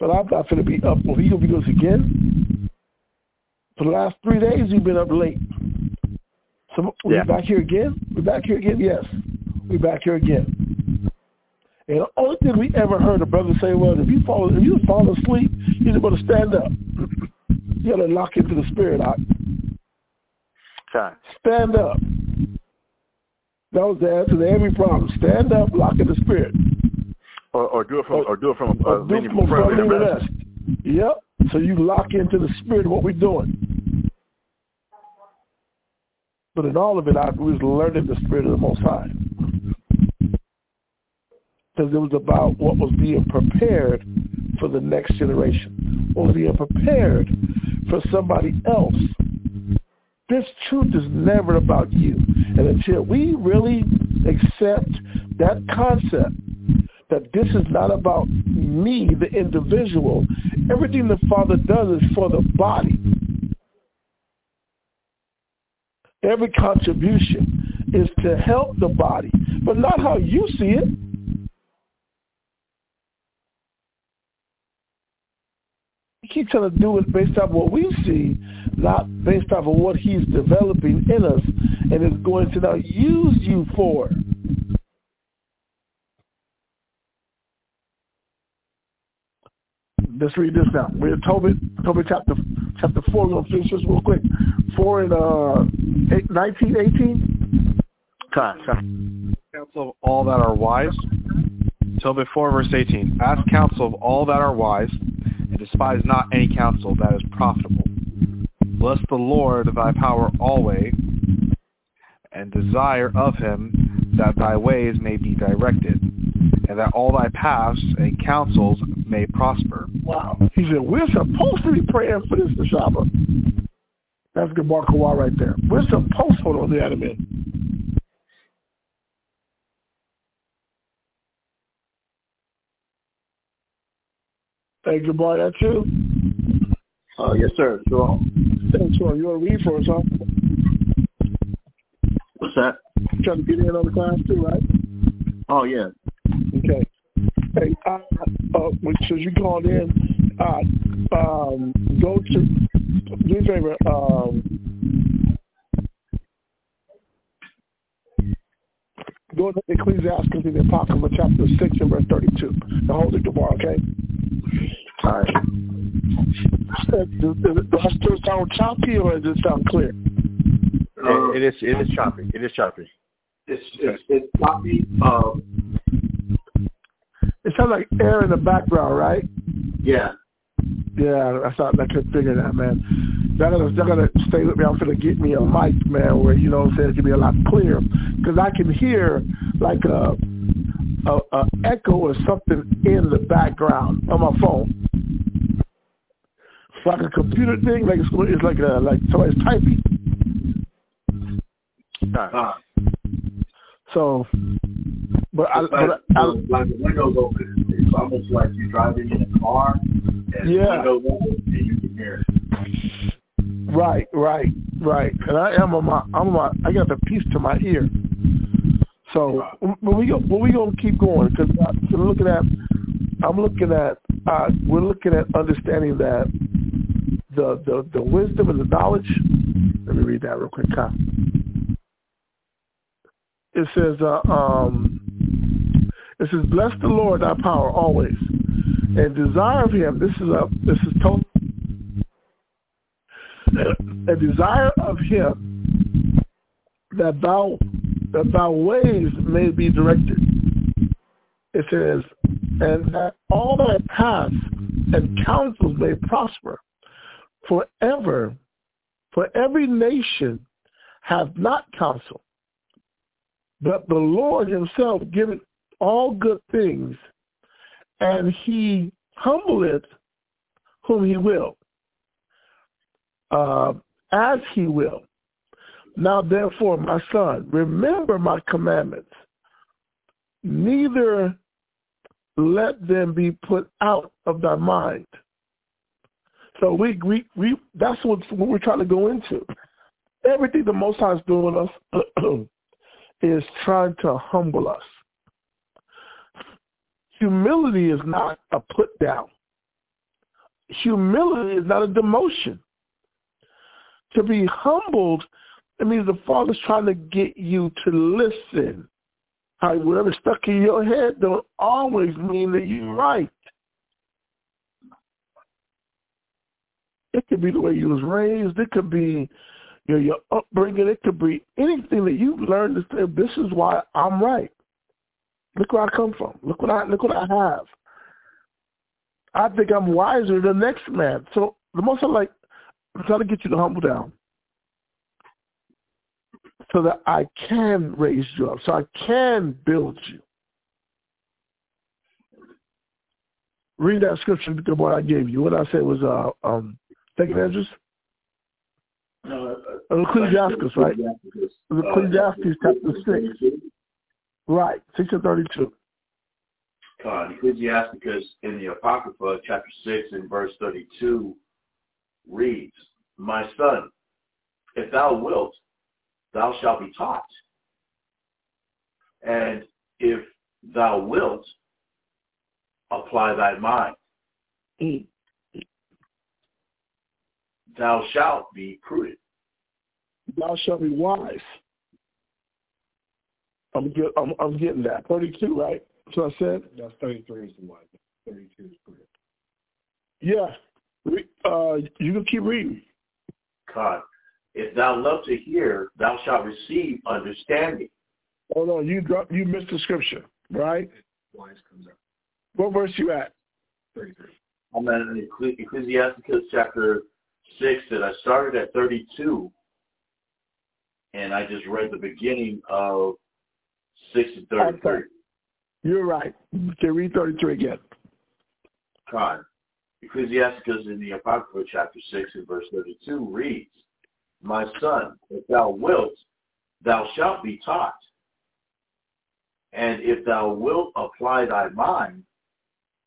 but I'm not going to be up. Well, you'll be doing this again. For the last 3 days, you've been up late. So we're back here again? We're back here again? Yes. We're back here again. And the only thing we ever heard a brother say was, if you fall asleep, you're just going to stand up. You got to lock into the spirit. Stand up. That was the answer to every problem. Stand up, lock in the spirit. Or do it from the rest. Yep. So you lock into the spirit of what we're doing. But in all of it, we was learning the spirit of the Most High, because it was about what was being prepared for the next generation, or being prepared for somebody else. This truth is never about you. And until we really accept that concept, that this is not about me, the individual, everything the Father does is for the body. Every contribution is to help the body, but not how you see it. We keep trying to do it based on what we see, not based off of what He's developing in us and is going to now use you for. Let's read this now. We're in Tobit chapter 4. We're going to finish this real quick. 4 and 19, 18. Counsel of all that are wise. Tobit 4, verse 18. Ask counsel of all that are wise, and despise not any counsel that is profitable. Bless the Lord thy power always, and desire of Him that thy ways may be directed, and that all thy paths and counsels may prosper. Wow. He said, we're supposed to be praying for this Bashama. That's good Mark Kawhi right there. We're supposed to hold on to that a bit. Hey, good boy, that you? Yes, sir. Jerome. Thanks, Jerome. You want to read for us, huh? What's that? You're trying to get in on the class too, right? Oh, yeah. Okay. Hey, since you called in, go to, do me a favor, Go to Ecclesiasticus in the Apocrypha, chapter 6 and verse 32. Now hold it to bar, okay? All right. Does that still sound choppy or does it sound clear? It is choppy. It is choppy. It's choppy. It sounds like air in the background, right? Yeah. Yeah, I couldn't figure that, man. They're going to stay with me. I'm going to get me a mic, man, where, you know what I'm saying, it can be a lot clearer. Because I can hear, like, a echo or something in the background on my phone. It's like a computer thing. Like, it's like somebody's typing. Like the windows open, it's almost like you're driving in a car, and the windows open, and you can hear it. Right. And I got the piece to my ear. So we gonna keep going because we're looking at understanding that the wisdom and the knowledge. Let me read that real quick, Kyle. It says, bless the Lord thy power always, and desire of him. And desire of him that thy ways may be directed. It says, and that all thy paths and counsels may prosper forever. For every nation hath not counsel, but the Lord himself giveth all good things, and he humbleth whom he will, as he will. Now therefore, my son, remember my commandments, neither let them be put out of thy mind. So we that's what we're trying to go into. Everything the Most High is doing us is trying to humble us. Humility is not a put down. Humility is not a demotion. To be humbled, it means the Father's trying to get you to listen. Whatever's stuck in your head don't always mean that you're right. It could be the way you was raised. It could be your upbringing. It could be anything that you learned to say, this is why I'm right. Look where I come from. Look what I have. I think I'm wiser than the next man. So the Most High, like, I'm trying to get you to humble down so that I can raise you up, so I can build you. Read that scripture, the one I gave you. What I said was, second Ezra's? No. Ecclesiasticus, right? Ecclesiasticus chapter 6. Right, 6:32. Ecclesiasticus in the Apocrypha, chapter 6 and verse 32 reads, my son, if thou wilt, thou shalt be taught. And if thou wilt, apply thy mind. Thou shalt be prudent. Thou shalt be wise. I'm getting that. 32, right? That's what I said? That's 33 is the wise. 32 is prudent. Yeah. You can keep reading. God, if thou love to hear, thou shalt receive understanding. Hold on. You missed the scripture, right? Wise comes up. What verse you at? 33. I'm at Ecclesiasticus chapter 6 that I started at 32, and I just read the beginning of 6 and 33. Okay. You're right. You can read 33 again. God. Ecclesiasticus in the Apocrypha chapter 6 and verse 32 reads, my son, if thou wilt, thou shalt be taught. And if thou wilt apply thy mind,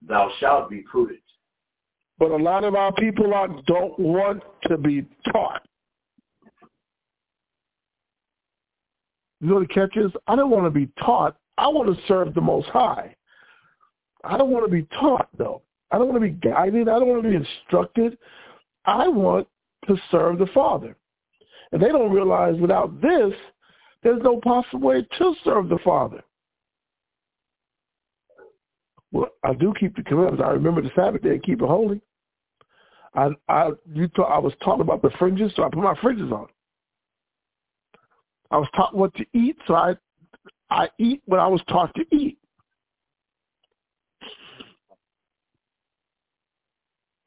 thou shalt be prudent. But a lot of our people don't want to be taught. You know the catch is? I don't want to be taught. I want to serve the Most High. I don't want to be taught, though. I don't want to be guided. I don't want to be instructed. I want to serve the Father. And they don't realize without this, There's no possible way to serve the Father. Well, I do keep the commandments. I remember the Sabbath day and keep it holy. I was taught about the fringes, so I put my fringes on. I was taught what to eat, so I eat what I was taught to eat.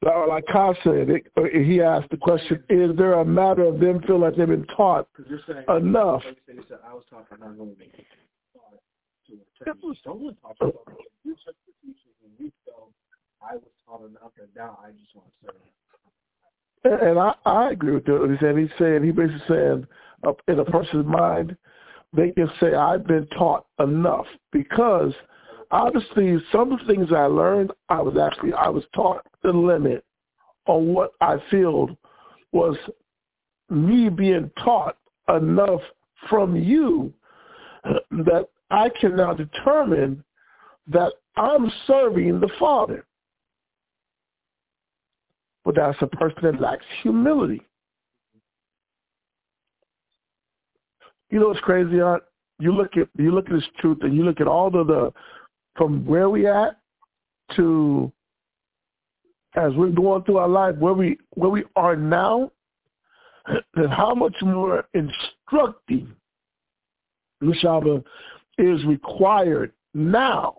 So like Kyle said, he asked the question, is there a matter of them feel like they've been taught enough? And I agree with what he said. He's basically saying, in a person's mind, they can say, I've been taught enough, because obviously some of the things I learned, I was taught the limit on what I feel was me being taught enough from you that I can now determine that I'm serving the Father. But that's a person that lacks humility. You know what's crazy, Aunt? You look at this truth, and you look at all of the from where we at to as we're going through our life, where we are now, and how much more instructing Bashama is required now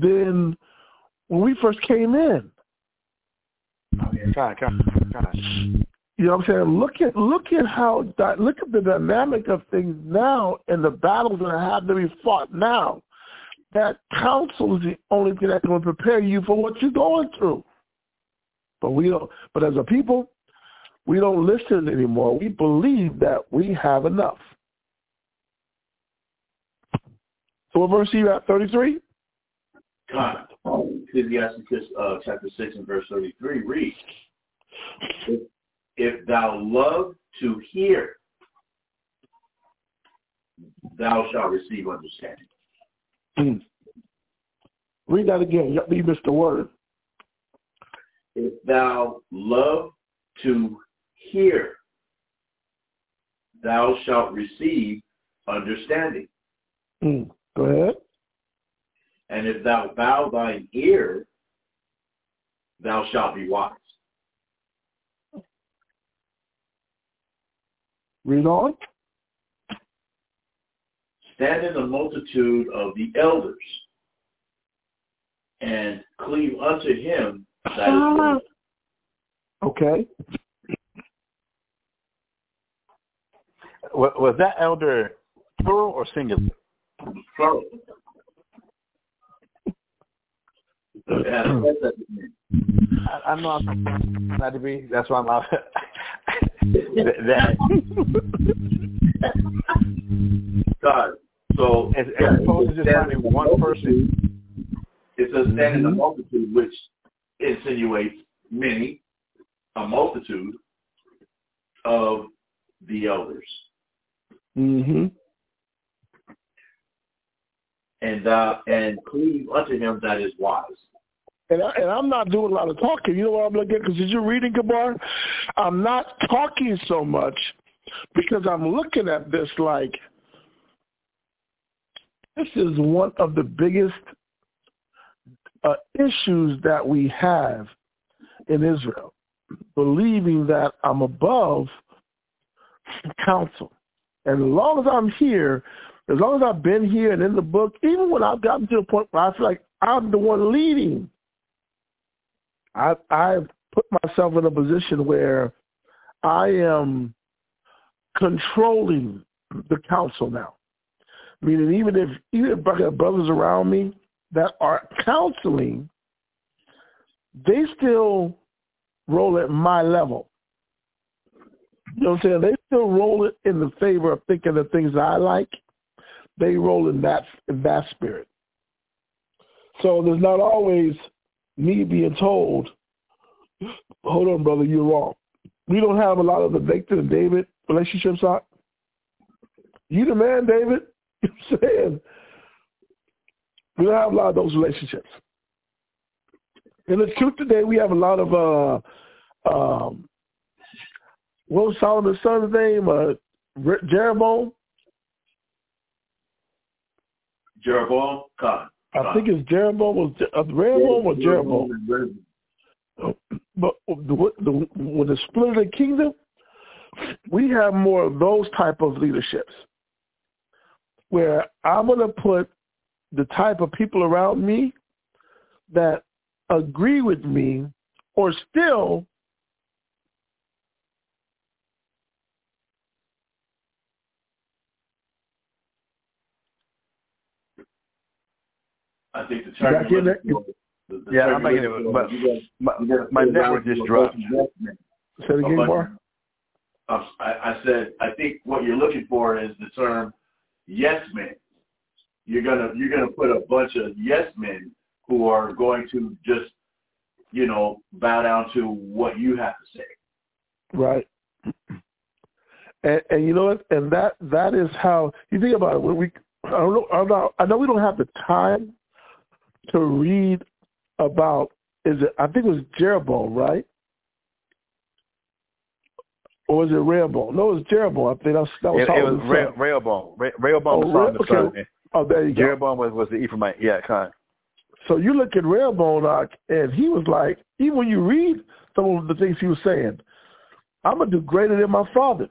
than when we first came in. Oh, yeah. Try. You know what I'm saying? Look at the dynamic of things now and the battles that have to be fought now. That counsel is the only thing that can prepare you for what you're going through. But we don't. But as a people, we don't listen anymore. We believe that we have enough. So what verse are you at, 33? God. Ecclesiasticus chapter 6 and verse 33 reads, if thou love to hear, thou shalt receive understanding. Read that again. You missed the word. If thou love to hear, thou shalt receive understanding. Go ahead. And if thou bow thine ear, thou shalt be wise. Read on. Stand in the multitude of the elders, and cleave unto him that is holy. Okay. Was that elder plural or singular? Plural. I know I'm not to be. That's why I'm out. God. So as opposed to just finding one person, it says stand in the multitude, which insinuates many, a multitude of the elders. Mm-hmm. And cleave unto him that is wise. And I'm not doing a lot of talking. You know what I'm looking at? Because as you're reading, Kabar, I'm not talking so much because I'm looking at this like this is one of the biggest issues that we have in Israel, believing that I'm above counsel. And as long as I'm here, as long as I've been here and in the book, even when I've gotten to the point where I feel like I'm the one leading, I've put myself in a position where I am controlling the council now. Meaning even if I got brothers around me that are counseling, they still roll at my level. You know what I'm saying? They still roll it in the favor of thinking the things that I like. They roll in that spirit. So there's not always me being told, hold on, brother, you're wrong. We don't have a lot of the Victor and David relationships out. You the man, David. You know what I'm saying? We don't have a lot of those relationships. And it's cute today. We have a lot of, what was Solomon's son's name? Jeroboam. Jeroboam, Khan. I think it's Jeroboam was Rehoboam or Jeroboam. But with the split of the kingdom, we have more of those type of leaderships where I'm going to put the type of people around me that agree with me or still I think the church. Yeah, I'm making it. But my network just dropped. Say it again, Mark. I said I think what you're looking for is the term yes men. You're gonna put a bunch of yes men who are going to just bow down to what you have to say. Right. And you know what? And that is how you think about it. When we I know we don't have the time to read about I think it was Jeroboam, right? Or was it Rehoboam? No, it was Jeroboam. I think that was Rehoboam. Rehoboam was on the son. Oh, there you go. Jeroboam was the Ephraimite. Yeah, kind. So you look at Rehoboam, and he was like, even when you read some of the things he was saying, I'm going to do greater than my father.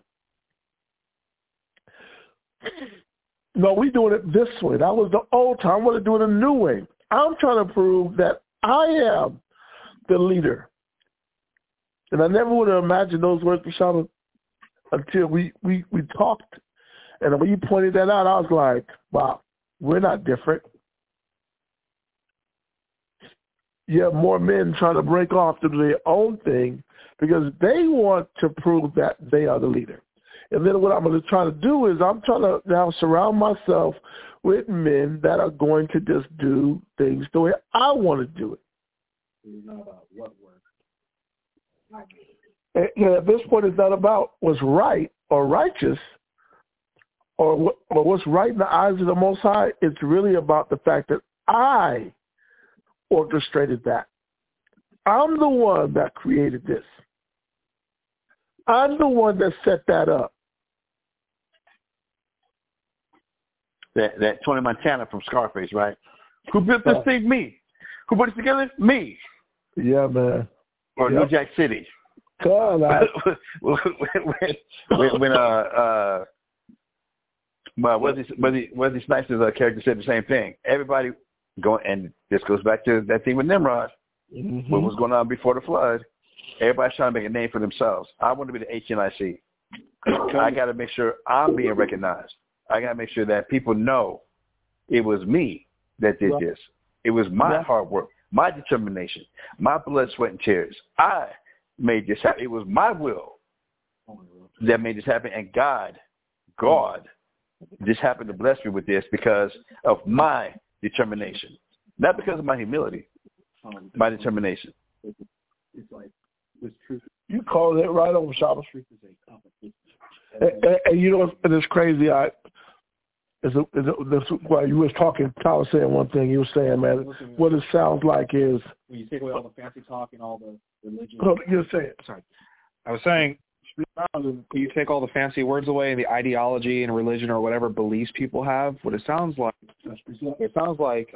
No, we're doing it this way. That was the old time. I'm going to do it a new way. I'm trying to prove that I am the leader. And I never would have imagined those words, Bashama, until we talked. And when you pointed that out, I was like, wow, we're not different. You have more men trying to break off to do their own thing because they want to prove that they are the leader. And then what I'm going to try to do is I'm trying to now surround myself with men that are going to just do things the way I want to do it. It's not about what works. And at this point, it's not about what's right or righteous or what's right in the eyes of the Most High. It's really about the fact that I orchestrated that. I'm the one that created this. I'm the one that set that up. That Tony Montana from Scarface, right? Who built this thing? Me. Who put it together? Me. Yeah, man. Or New Jack City. God, when Wesley Snipes' character said the same thing. Everybody going, and this goes back to that thing with Nimrod. Mm-hmm. What was going on before the flood? Everybody's trying to make a name for themselves. I want to be the HNIC. I got to make sure I'm being recognized. I got to make sure that people know it was me that did this. It was my hard work, my determination, my blood, sweat, and tears. I made this happen. It was my will that made this happen. And God just happened to bless me with this because of my determination. Not because of my humility, my determination. It's like this truth. You called it right over, Shabbos. And you know, and it's crazy. Well, you was talking. Tyler was saying one thing. You were saying, man, what it sounds like is when you take away all the fancy talk and all the religion. You're saying. Sorry, I was saying you take all the fancy words away and the ideology and religion or whatever beliefs people have. What it sounds like. It sounds like.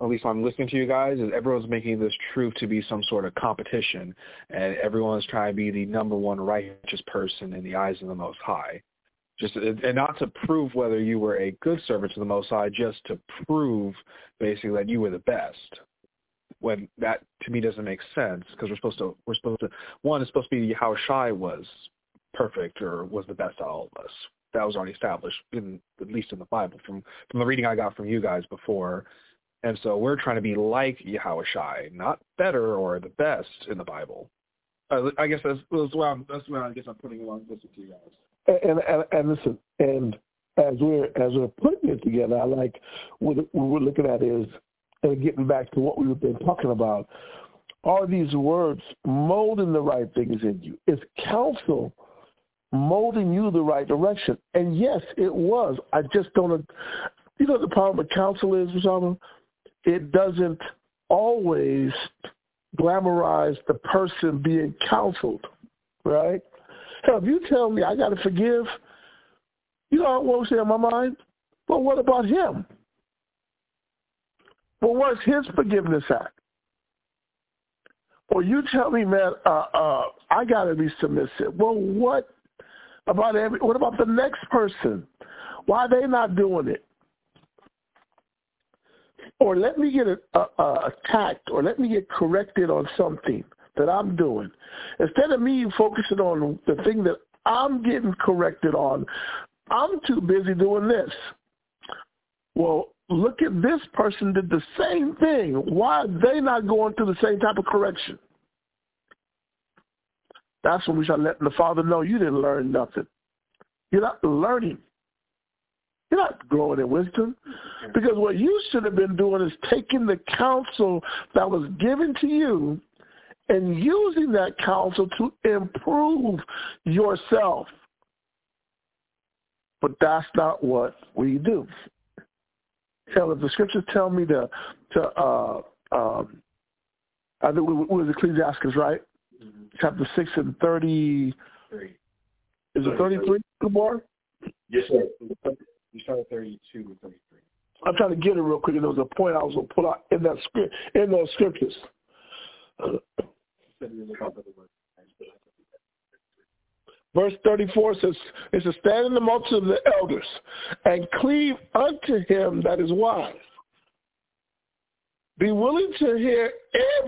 At least I'm listening to you guys, is everyone's making this truth to be some sort of competition, and everyone's trying to be the number one righteous person in the eyes of the Most High. And not to prove whether you were a good servant to the Most High, just to prove basically that you were the best. When that, to me, doesn't make sense, because we're supposed to. One, it's supposed to be how Shai was perfect or was the best of all of us. That was already established, at least in the Bible, from the reading I got from you guys before. And so we're trying to be like Yahushai, not better or the best in the Bible. I guess that's where I'm putting along this with you guys. And listen, and as we're putting it together, I like what we're looking at is, and getting back to what we've been talking about, are these words molding the right things in you? Is counsel molding you the right direction? And yes, it was. I just don't. You know the problem with counsel is, Osama? It doesn't always glamorize the person being counseled, right? Hell, if you tell me I got to forgive, you know what was in my mind? Well, what about him? But what's his forgiveness at? Or you tell me, man, I got to be submissive. Well, what about the next person? Why are they not doing it? Or let me get attacked, or let me get corrected on something that I'm doing. Instead of me focusing on the thing that I'm getting corrected on, I'm too busy doing this. Well, look at this person did the same thing. Why are they not going through the same type of correction? That's when we start letting the Father know you didn't learn nothing. You're not learning. You're not growing in wisdom, because what you should have been doing is taking the counsel that was given to you and using that counsel to improve yourself. But that's not what we do. Hell, if the scriptures tell me I think it was Ecclesiasticus, right? Mm-hmm. Chapter 6 and 33. Is it 33, Kumar? Yes, sir. You started 32 and 33. I'm trying to get it real quick, and there was a point I was going to pull out in that script, in those scriptures. Verse 34 says, it says, stand in the multitude of the elders and cleave unto him that is wise. Be willing to hear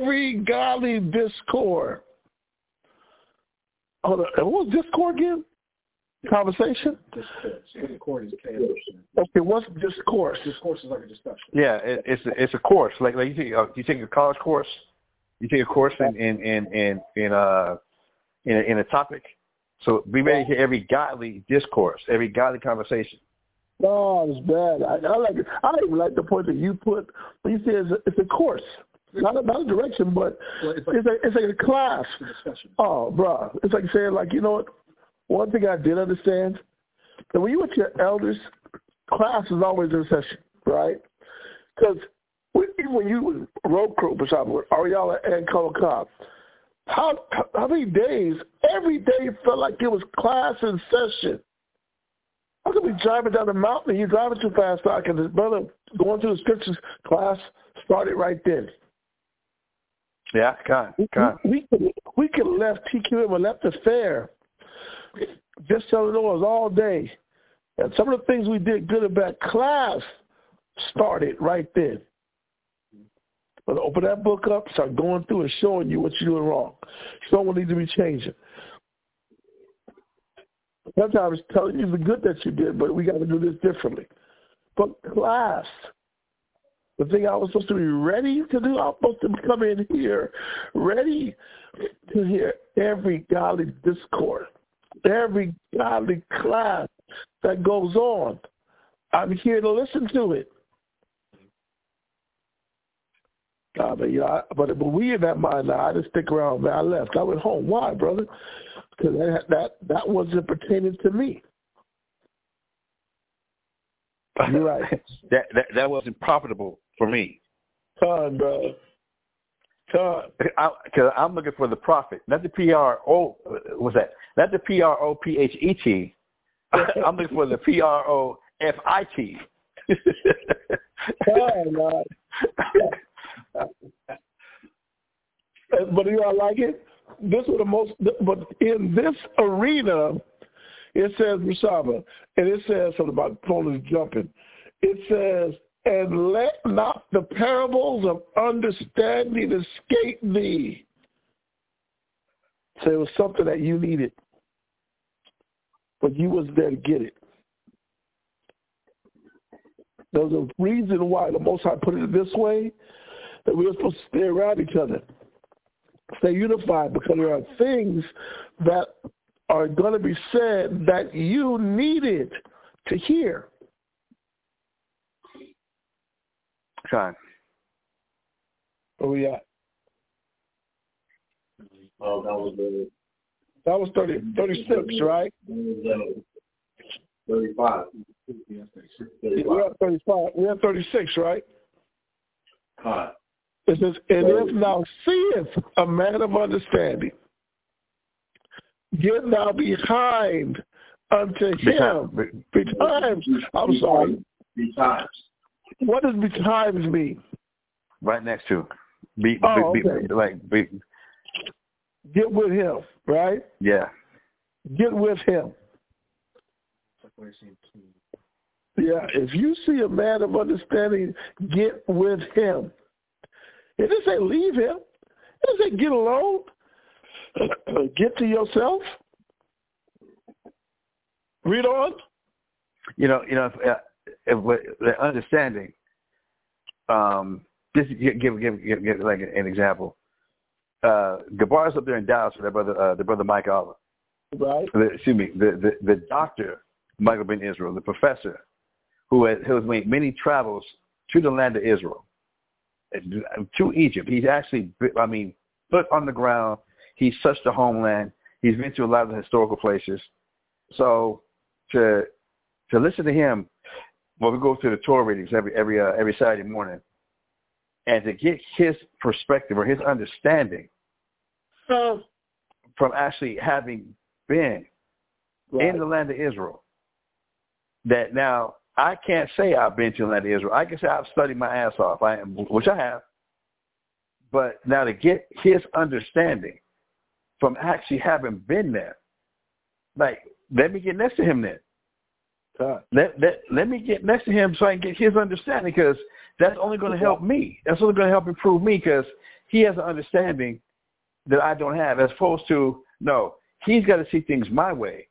every godly discord. Hold on. What was discord again? Conversation? Discourse is chaos. Okay, what's discourse? Discourse is like a discussion. Yeah, it's a course. Like you take a college course, you take a course in a topic. So be ready to hear every godly discourse, every godly conversation. No, it's bad. I like it. I don't even like the point that you put. When you say it's a course, not a direction, but it's like a class. Oh, bro, it's like saying, like, you know what? One thing I did understand, that when you with your elders, class is always in session, right? Because even when you road crew, Bashama, with Ariala and Kolokov, how many days, every day felt like it was class in session. I could be driving down the mountain and you're driving too fast, like, and this brother going through the scriptures, class started right then. Yeah, God. We could have left TQM and left the fair. Just selling oils all day. And some of the things we did good and bad, class started right then. But open that book up, start going through and showing you what you're doing wrong. Someone needs to be changing. Sometimes telling you the good that you did, but we got to do this differently. But class, the thing I was supposed to be ready to do, I was supposed to come in here ready to hear every godly discourse. Every godly class that goes on, I'm here to listen to it. God, man, but we in that mind now. I didn't stick around, man. I left. I went home. Why, brother? Because that wasn't pertaining to me. You're right. that wasn't profitable for me. Come, brother. Because I'm looking for the profit, not the P-R-O. What's that? Not the P-R-O-P-H-E-T. I'm looking for the P-R-O-F-I-T. Oh, but you all like it? This was the most. But in this arena, it says Bashama, and it says something about phone is jumping. It says, and let not the parables of understanding escape thee. So it was something that you needed, but you wasn't there to get it. There's a reason why the Most High put it this way, that we were supposed to stay around each other, stay unified, because there are things that are going to be said that you needed to hear. Time. Where we at? Oh, that was 36, right? 35. Yeah, we're at 36, right? Huh. It says, and if thou seest a man of understanding, get thou behind unto him. Betimes. What does betimes mean? Right next to. Get with him, right? Yeah. Get with him. Yeah, if you see a man of understanding, get with him. It doesn't say leave him. It doesn't say get alone. Get to yourself. Read on. You know, if the understanding. Just give like an example. Gabar's up there in Dallas with their brother Mike Oliver. Right. The doctor Michael Ben Israel, the professor, who has made many travels to the land of Israel, to Egypt. He's actually, foot on the ground. He's touched the homeland. He's been to a lot of the historical places. So to listen to him, well, we go through the Torah readings every Saturday morning, and to get his perspective or his understanding from actually having been in the land of Israel. That now I can't say I've been to the land of Israel. I can say I've studied my ass off, which I have. But now to get his understanding from actually having been there, let me get next to him then. Let me get next to him so I can get his understanding, because that's only going to help me. That's only going to help improve me, because he has an understanding that I don't have, as opposed to, no, he's got to see things my way.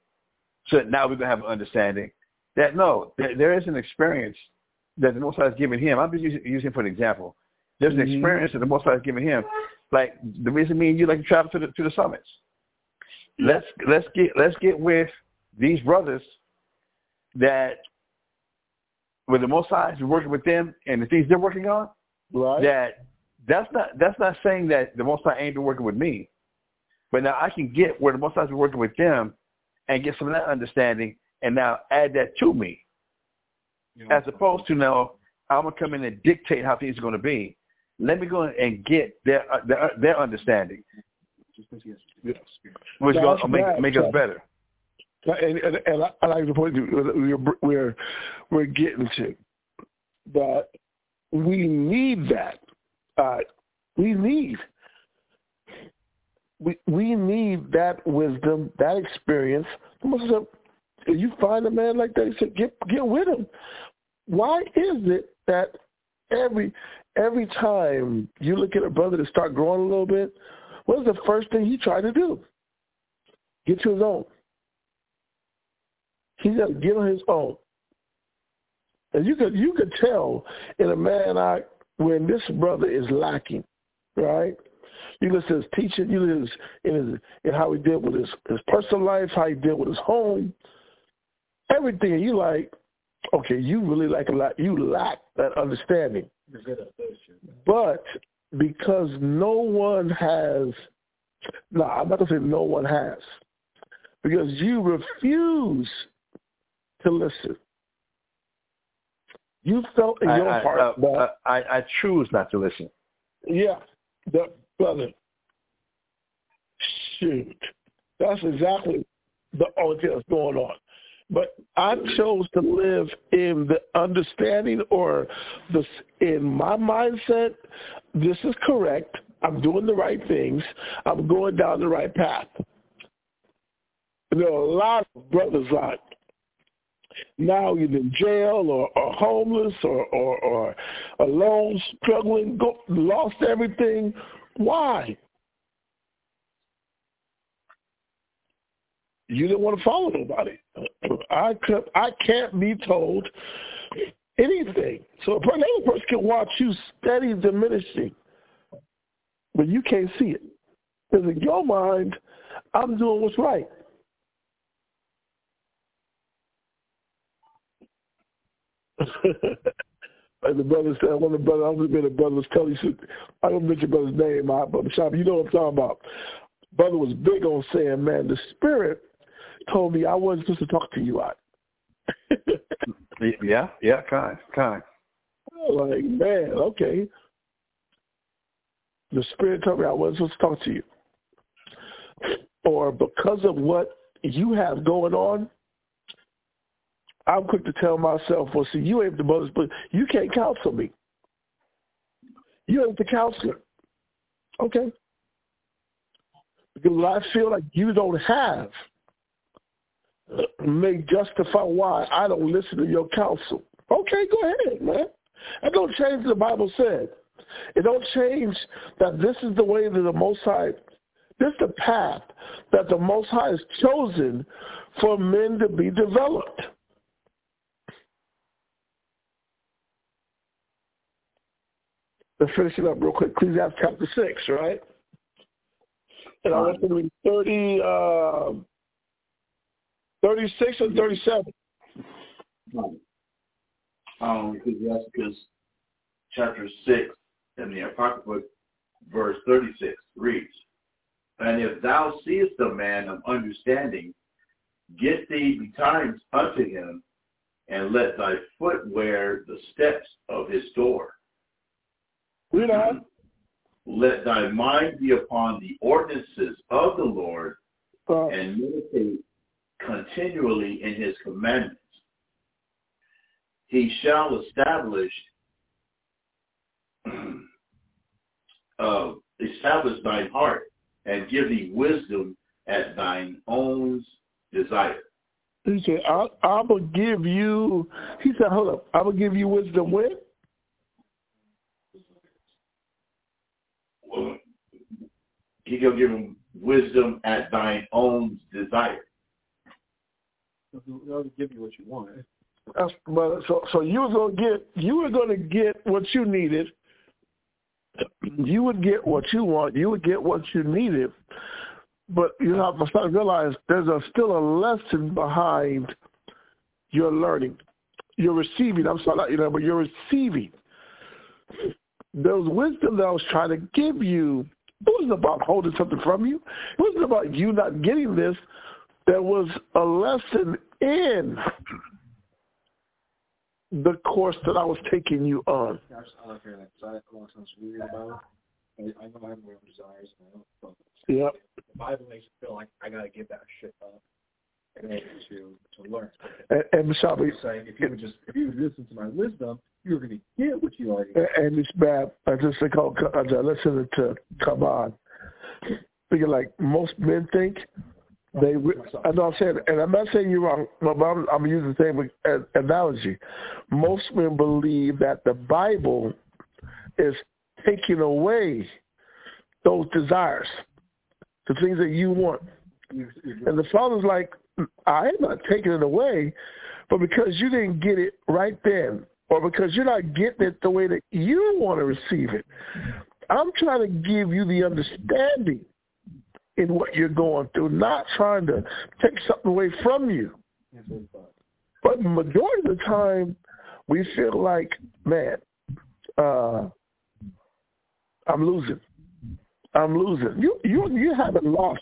So now we're going to have an understanding that, no, there is an experience that the Most High has given him. I'm just using for an example. There's an experience that the Most High has given him. Like the reason me and you like to travel to the summits. Let's get with these brothers that with the Most High is working with them and the things they're working on. Right. That's not saying that the Most High ain't been working with me, but now I can get where the Most High is working with them and get some of that understanding and now add that to me, as opposed to now I'm gonna come in and dictate how things are gonna be. Let me go and get their understanding, which is gonna make us better. And I like the point we're getting to, that we need that. We need that wisdom, that experience. You find a man like that, you said, get with him. Why is it that every time you look at a brother to start growing a little bit, what is the first thing he tried to do? Get to his own. He's got to get on his own. And you could tell in a man when this brother is lacking, right? You listen to his teaching, you listen to in how he dealt with his personal life, how he dealt with his home, everything. You like, okay, you really like a lot. You lack that understanding. But because no one has, I'm not going to say no one has, because you refuse to listen. You felt in your heart that I choose not to listen. Yeah, that brother. Shoot, that's exactly the only thing that's going on. But I chose to live in the understanding in my mindset, this is correct. I'm doing the right things. I'm going down the right path. There are a lot of brothers out now either in jail or homeless or alone, struggling, lost everything. Why? You didn't want to follow nobody. I can't be told anything. So another person can watch you steady diminishing, but you can't see it. Because in your mind, I'm doing what's right. And the brother said, I remember the brother was telling you, I don't mention brother's name, but Bashama, you know what I'm talking about. Brother was big on saying, man, the spirit told me I wasn't supposed to talk to you out. yeah, kind. I was like, man, okay. The spirit told me I wasn't supposed to talk to you. Or because of what you have going on, I'm quick to tell myself, well, see, you ain't the brother's, but you can't counsel me. You're the counselor. Okay. Because what I feel like you don't have may justify why I don't listen to your counsel. Okay, go ahead, man. That don't change what the Bible said. It don't change that this is the way that the Most High, this is the path that the Most High has chosen for men to be developed. Let's finish it up real quick. Ecclesiastes chapter 6, right? And I want to read 36 and 37. Ecclesiasticus chapter 6 and the Apocrypha verse 36 reads, "And if thou seest a man of understanding, get thee betimes unto him, and let thy foot wear the steps of his door. Read on. Let thy mind be upon the ordinances of the Lord, and meditate continually in his commandments. He shall establish thine heart, and give thee wisdom at thine own desire." He said, I will give you, he said, hold up, I will give you wisdom with? He gonna give him wisdom at thine own desire. He'll give you what you want. So you were gonna get what you needed. You would get what you want. You would get what you needed. But you have to start to realize there's still a lesson behind your learning. You're receiving. I'm sorry, but you're receiving. There was wisdom that I was trying to give you. It wasn't about holding something from you. It wasn't about you not getting this. There was a lesson in the course that I was taking you on. Yep. The Bible makes it feel like I got to give that shit up in order to learn. And Mishabi, if you listen to my wisdom, you're going to get what you already got. And it's bad. I listen to come on. Thinking like most men think. I know I'm saying, and I'm not saying you're wrong, but I'm using the same analogy. Most men believe that the Bible is taking away those desires, the things that you want. And the Father's like, I'm not taking it away, but because you didn't get it right then, or because you're not getting it the way that you want to receive it, I'm trying to give you the understanding in what you're going through, not trying to take something away from you. But the majority of the time, we feel like, man, I'm losing. You haven't lost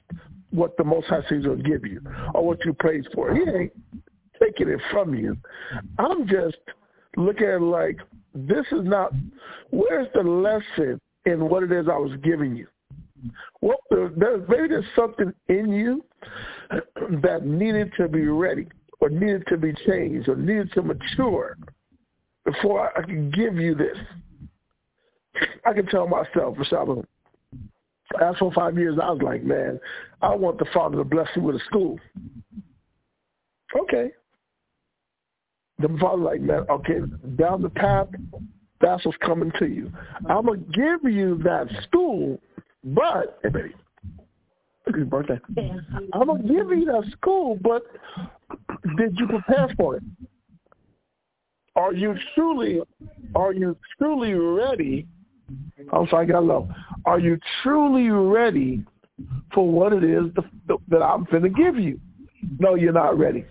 what the Most High seems will give you or what you prayed for. He ain't taking it from you. I'm just looking at it like, this is not, where's the lesson in what it is I was giving you? Well, maybe there's something in you that needed to be ready or needed to be changed or needed to mature before I can give you this. I can tell myself, Bashama, that's for 5 years, I was like, man, I want the Father to bless me with a school. Okay. The Father like, man, okay, down the path, that's what's coming to you. I'm going to give you that school. But, hey, baby, it's your birthday. I'm going to give you that school, but did you prepare for it? Are you truly ready? I'm sorry, I got low. Are you truly ready for what it is that I'm going to give you? No, you're not ready.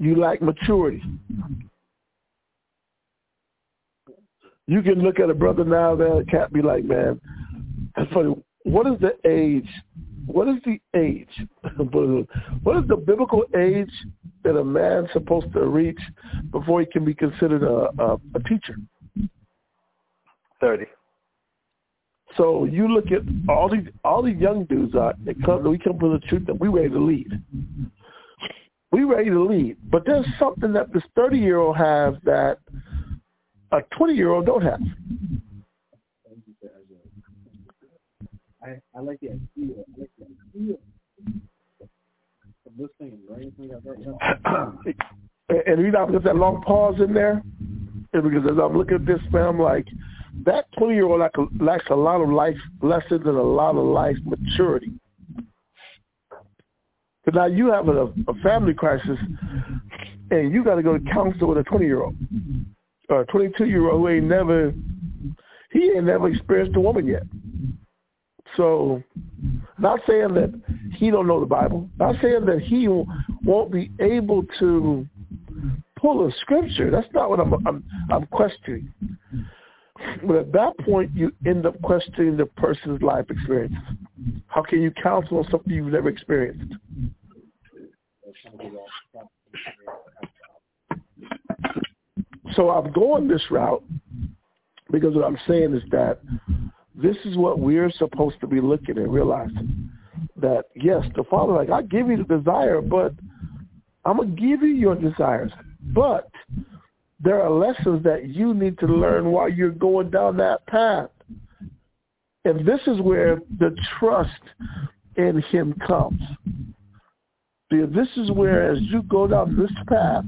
You lack maturity. You can look at a brother now that can't be like, man, that's funny. What is the age? What is the biblical age that a man's supposed to reach before he can be considered a teacher? 30. So you look at all these young dudes we come to the truth that we ready to lead. We ready to lead. But there's something that this 30-year-old has that a 20-year-old don't have. I like the idea. Of this thing, or anything I've ever done. And the reason I put that long pause in there is because as I'm looking at this, man, I'm like, that 20-year-old lacks a lot of life lessons and a lot of life maturity. But now you have a family crisis, and you got to go to counsel with a 20-year-old or a 22-year-old who ain't never experienced a woman yet. So, not saying that he don't know the Bible, not saying that he won't be able to pull a scripture. That's not what I'm questioning. But at that point, you end up questioning the person's life experience. How can you counsel on something you've never experienced? So I'm going this route because what I'm saying is that this is what we're supposed to be looking at, realizing that, yes, the Father, like, I give you the desire, but I'm going to give you your desires. But there are lessons that you need to learn while you're going down that path. And this is where the trust in him comes. See, this is where, as you go down this path,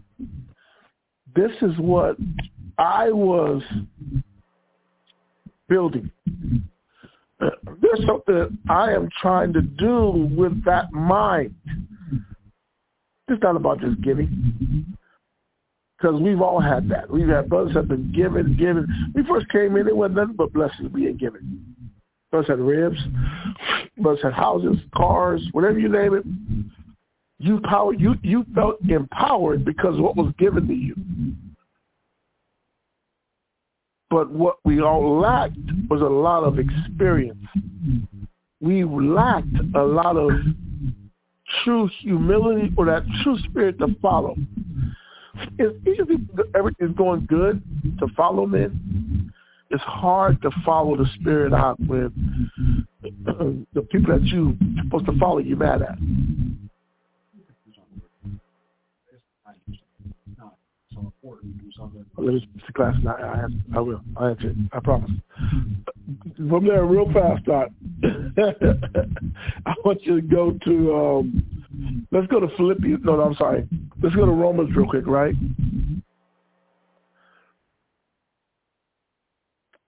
this is what I was building. There's something that I am trying to do with that mind. It's not about just giving, because we've all had that. We've had brothers that have been given. We first came in, it wasn't nothing but blessings being given. Brothers had ribs, brothers had houses, cars, whatever you name it. You felt empowered because of what was given to you. But what we all lacked was a lot of experience. We lacked a lot of true humility or that true spirit to follow. It's easy if everything's going good to follow men. It's hard to follow the spirit out when the people that you're supposed to follow you mad at. Let me speak to class. I will. I answer it. I promise. From there, real fast, I want you to go to, let's go to Philippians. No, I'm sorry. Let's go to Romans real quick, right?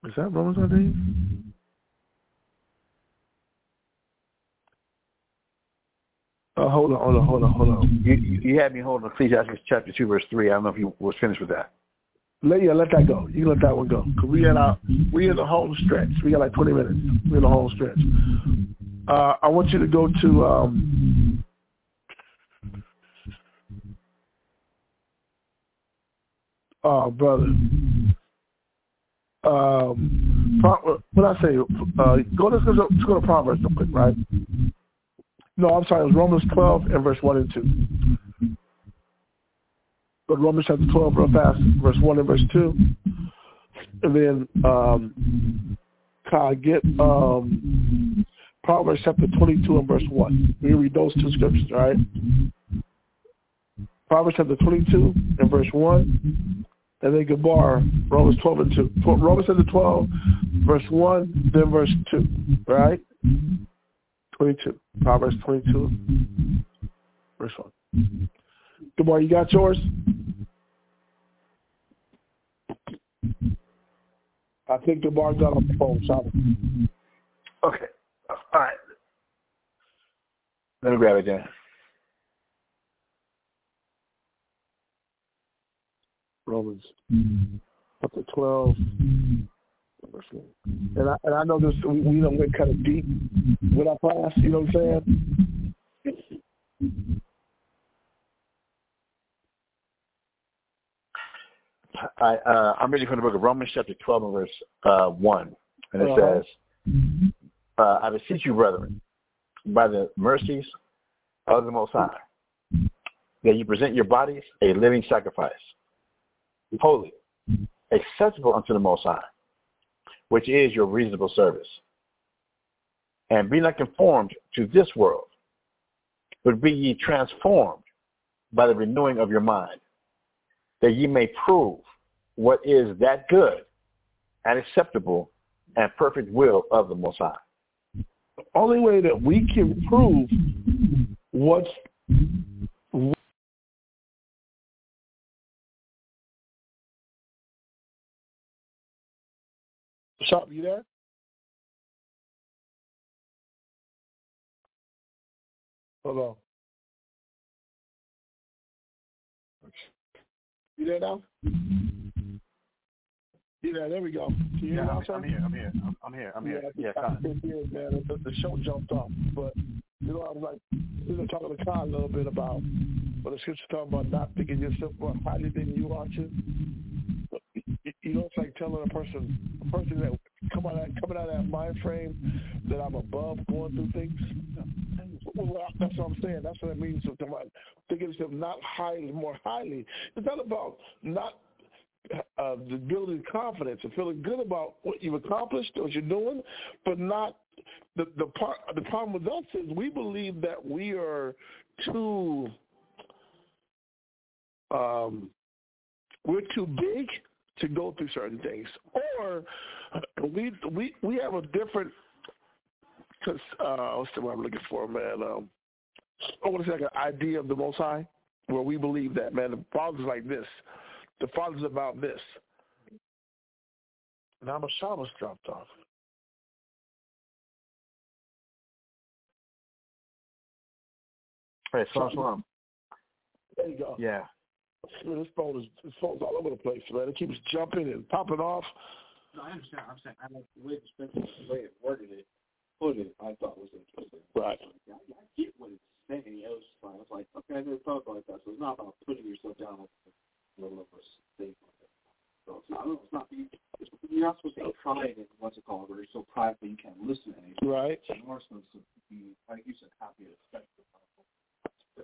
Is that Romans, I think? Hold on. You had me hold on Ecclesiasticus chapter 2, verse 3. I don't know if you was finished with that. Let that go. You can let that one go. Because we in the home stretch. We got like 20 minutes. We're in the home stretch. I want you to go to brother. Let's go to Proverbs real quick, right? No, I'm sorry. It was Romans 12 and verse 1 and 2. But Romans chapter 12 real fast, verse 1 and verse 2. And then get Proverbs chapter 22 and verse 1. We read those two scriptures, all right? Proverbs chapter 22 and verse 1. And then Gabar, Romans 12 and 2. Romans chapter 12, verse 1, then verse 2, right? 22. Proverbs 22, verse 1. Good boy, you got yours? I think the bar got on the phone, sorry. Okay. All right. Let me grab it then. Romans chapter 12. And I know this, we don't get kind of deep with our class, you know what I'm saying? I'm reading from the book of Romans chapter 12 and verse 1, and it says, I beseech you, brethren, by the mercies of the Most High, that you present your bodies a living sacrifice, holy, acceptable unto the Most High, which is your reasonable service. And be not conformed to this world, but be ye transformed by the renewing of your mind, that ye may prove what is that good and acceptable and perfect will of the Most High. The only way that we can prove what's Shop, you there? Hello. You there now? You there? There we go. You yeah, now, I'm here. Yeah, man. The show jumped off, but you know, I was like, we were talking to Kyle a little bit about, but the scripture talking about not thinking yourself more highly than you are to. You know, it's like telling a person that coming out of that mind frame that I'm above going through things. Well, that's what I'm saying. That's what it means to thinking of not highly, more highly. It's not about not building confidence and feeling good about what you've accomplished, what you're doing, but not the part. The problem with us is we believe that we are too. We're too big to go through certain things, or we have a different. What's the word I'm looking for, man? I want to say like an idea of the Most High, where we believe that, man, the Father's like this, the Father's about this. Now Bashama's dropped off. Hey, Shalom. There you go. Yeah. Man, this phone's all over the place, man. It keeps jumping and popping off. No, I understand. I'm saying I like the way it worded it. Put it, I thought was interesting. Right. I get what it's saying. It was fine. I was like, okay, I never thought about that. So it's not about putting yourself down like a little of a state like that. So you're not supposed to be pride in what's it called, where you're so prideful you can't listen to anything. Right. You're supposed to be, like you said, happy and respectful.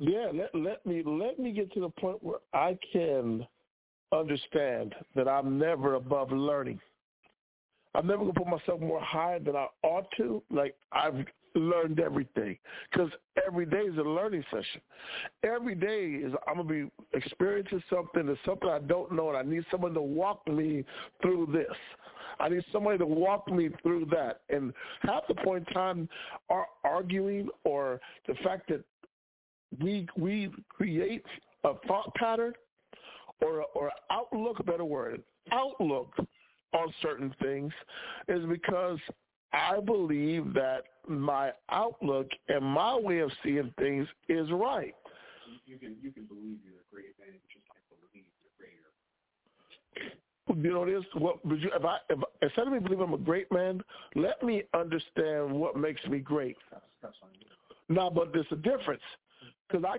Yeah, let me get to the point where I can understand that I'm never above learning. I'm never going to put myself more high than I ought to. Like, I've learned everything because every day is a learning session. Every day is I'm going to be experiencing something that's something I don't know, and I need someone to walk me through this. I need somebody to walk me through that. And half the point in time are arguing or the fact that we create a thought pattern or outlook, a better word, outlook on certain things is because I believe that my outlook and my way of seeing things is right. You can believe you're a great man, you just can't believe you're greater. You know this. Instead of me believing I'm a great man, let me understand what makes me great. That's fine. Now, but there's a difference. Because I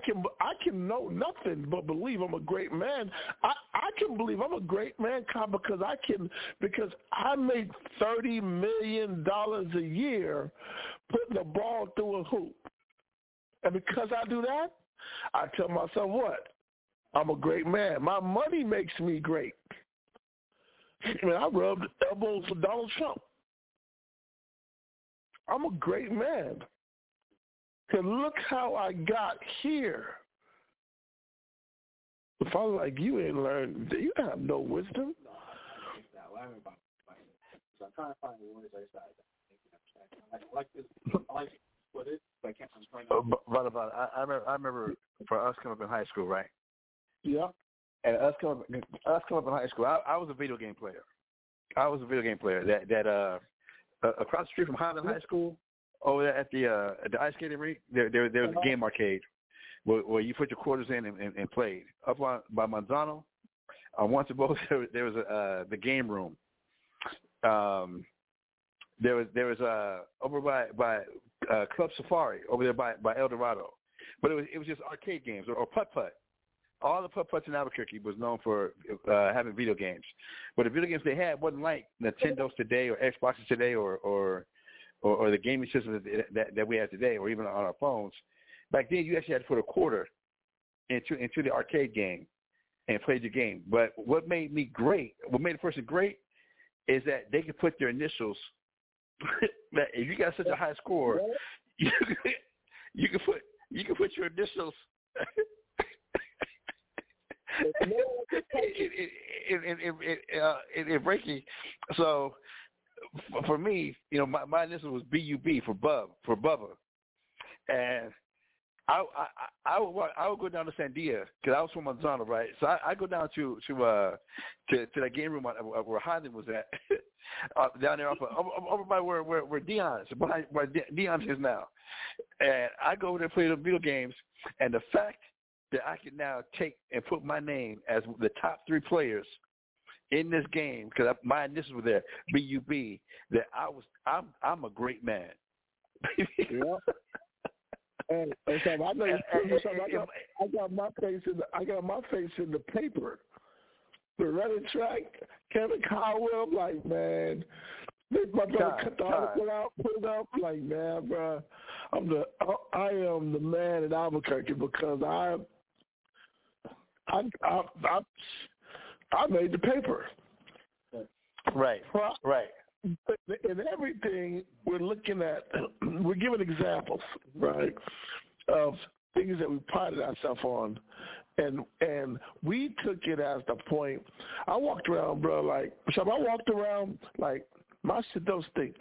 can know nothing but believe I'm a great man. I can believe I'm a great man because I make $30 million a year putting the ball through a hoop. And because I do that, I tell myself what? I'm a great man. My money makes me great. I mean, I rubbed elbows with Donald Trump. I'm a great man. And look how I got here. The father like you ain't learned. You have no wisdom. No, I think that. I'm about to. I'm trying to find the words I said. I like this. I like what it. But I can't. I'm trying to. I remember for us coming up in high school, right? Yeah. And us coming up in high school. I was a video game player. That across the street from Highland High School. Over there at the ice skating rink, there was a game arcade where you put your quarters in and played. Up on by Manzano, on once and both there was the game room. There was over by Club Safari over there by El Dorado, but it was just arcade games or putt-putt. All the putt-putts in Albuquerque was known for having video games, but the video games they had wasn't like Nintendo's today or Xboxes today or the gaming system that we have today, or even on our phones. Back then, you actually had to put a quarter into the arcade game and play the game. But what made a person great, is that they could put their initials. That if you got such a high score, you could put your initials in breaking. So. for me, you know, my initial was B-U-B for Bub, for Bubba. And I would go down to Sandia because I was from Manzano, right? So I go down to that game room where Hyland was at, down there over by where Dion's, where Dion's is now. And I go over there and play the video games, and the fact that I can now take and put my name as the top three players in this game because my initials were there, B-U-B, that I'm a great man. Yeah. And so I know you I got my face in the paper. The running track, Kevin Caldwell, I'm like, man, my brother cut the article out, put it up, like, man, bro, I am the man in Albuquerque because I made the paper. Right. Right. In everything, we're looking at, we're giving examples, right, of things that we prided ourselves on, and we took it as the point. I walked around, like, my shit don't stink.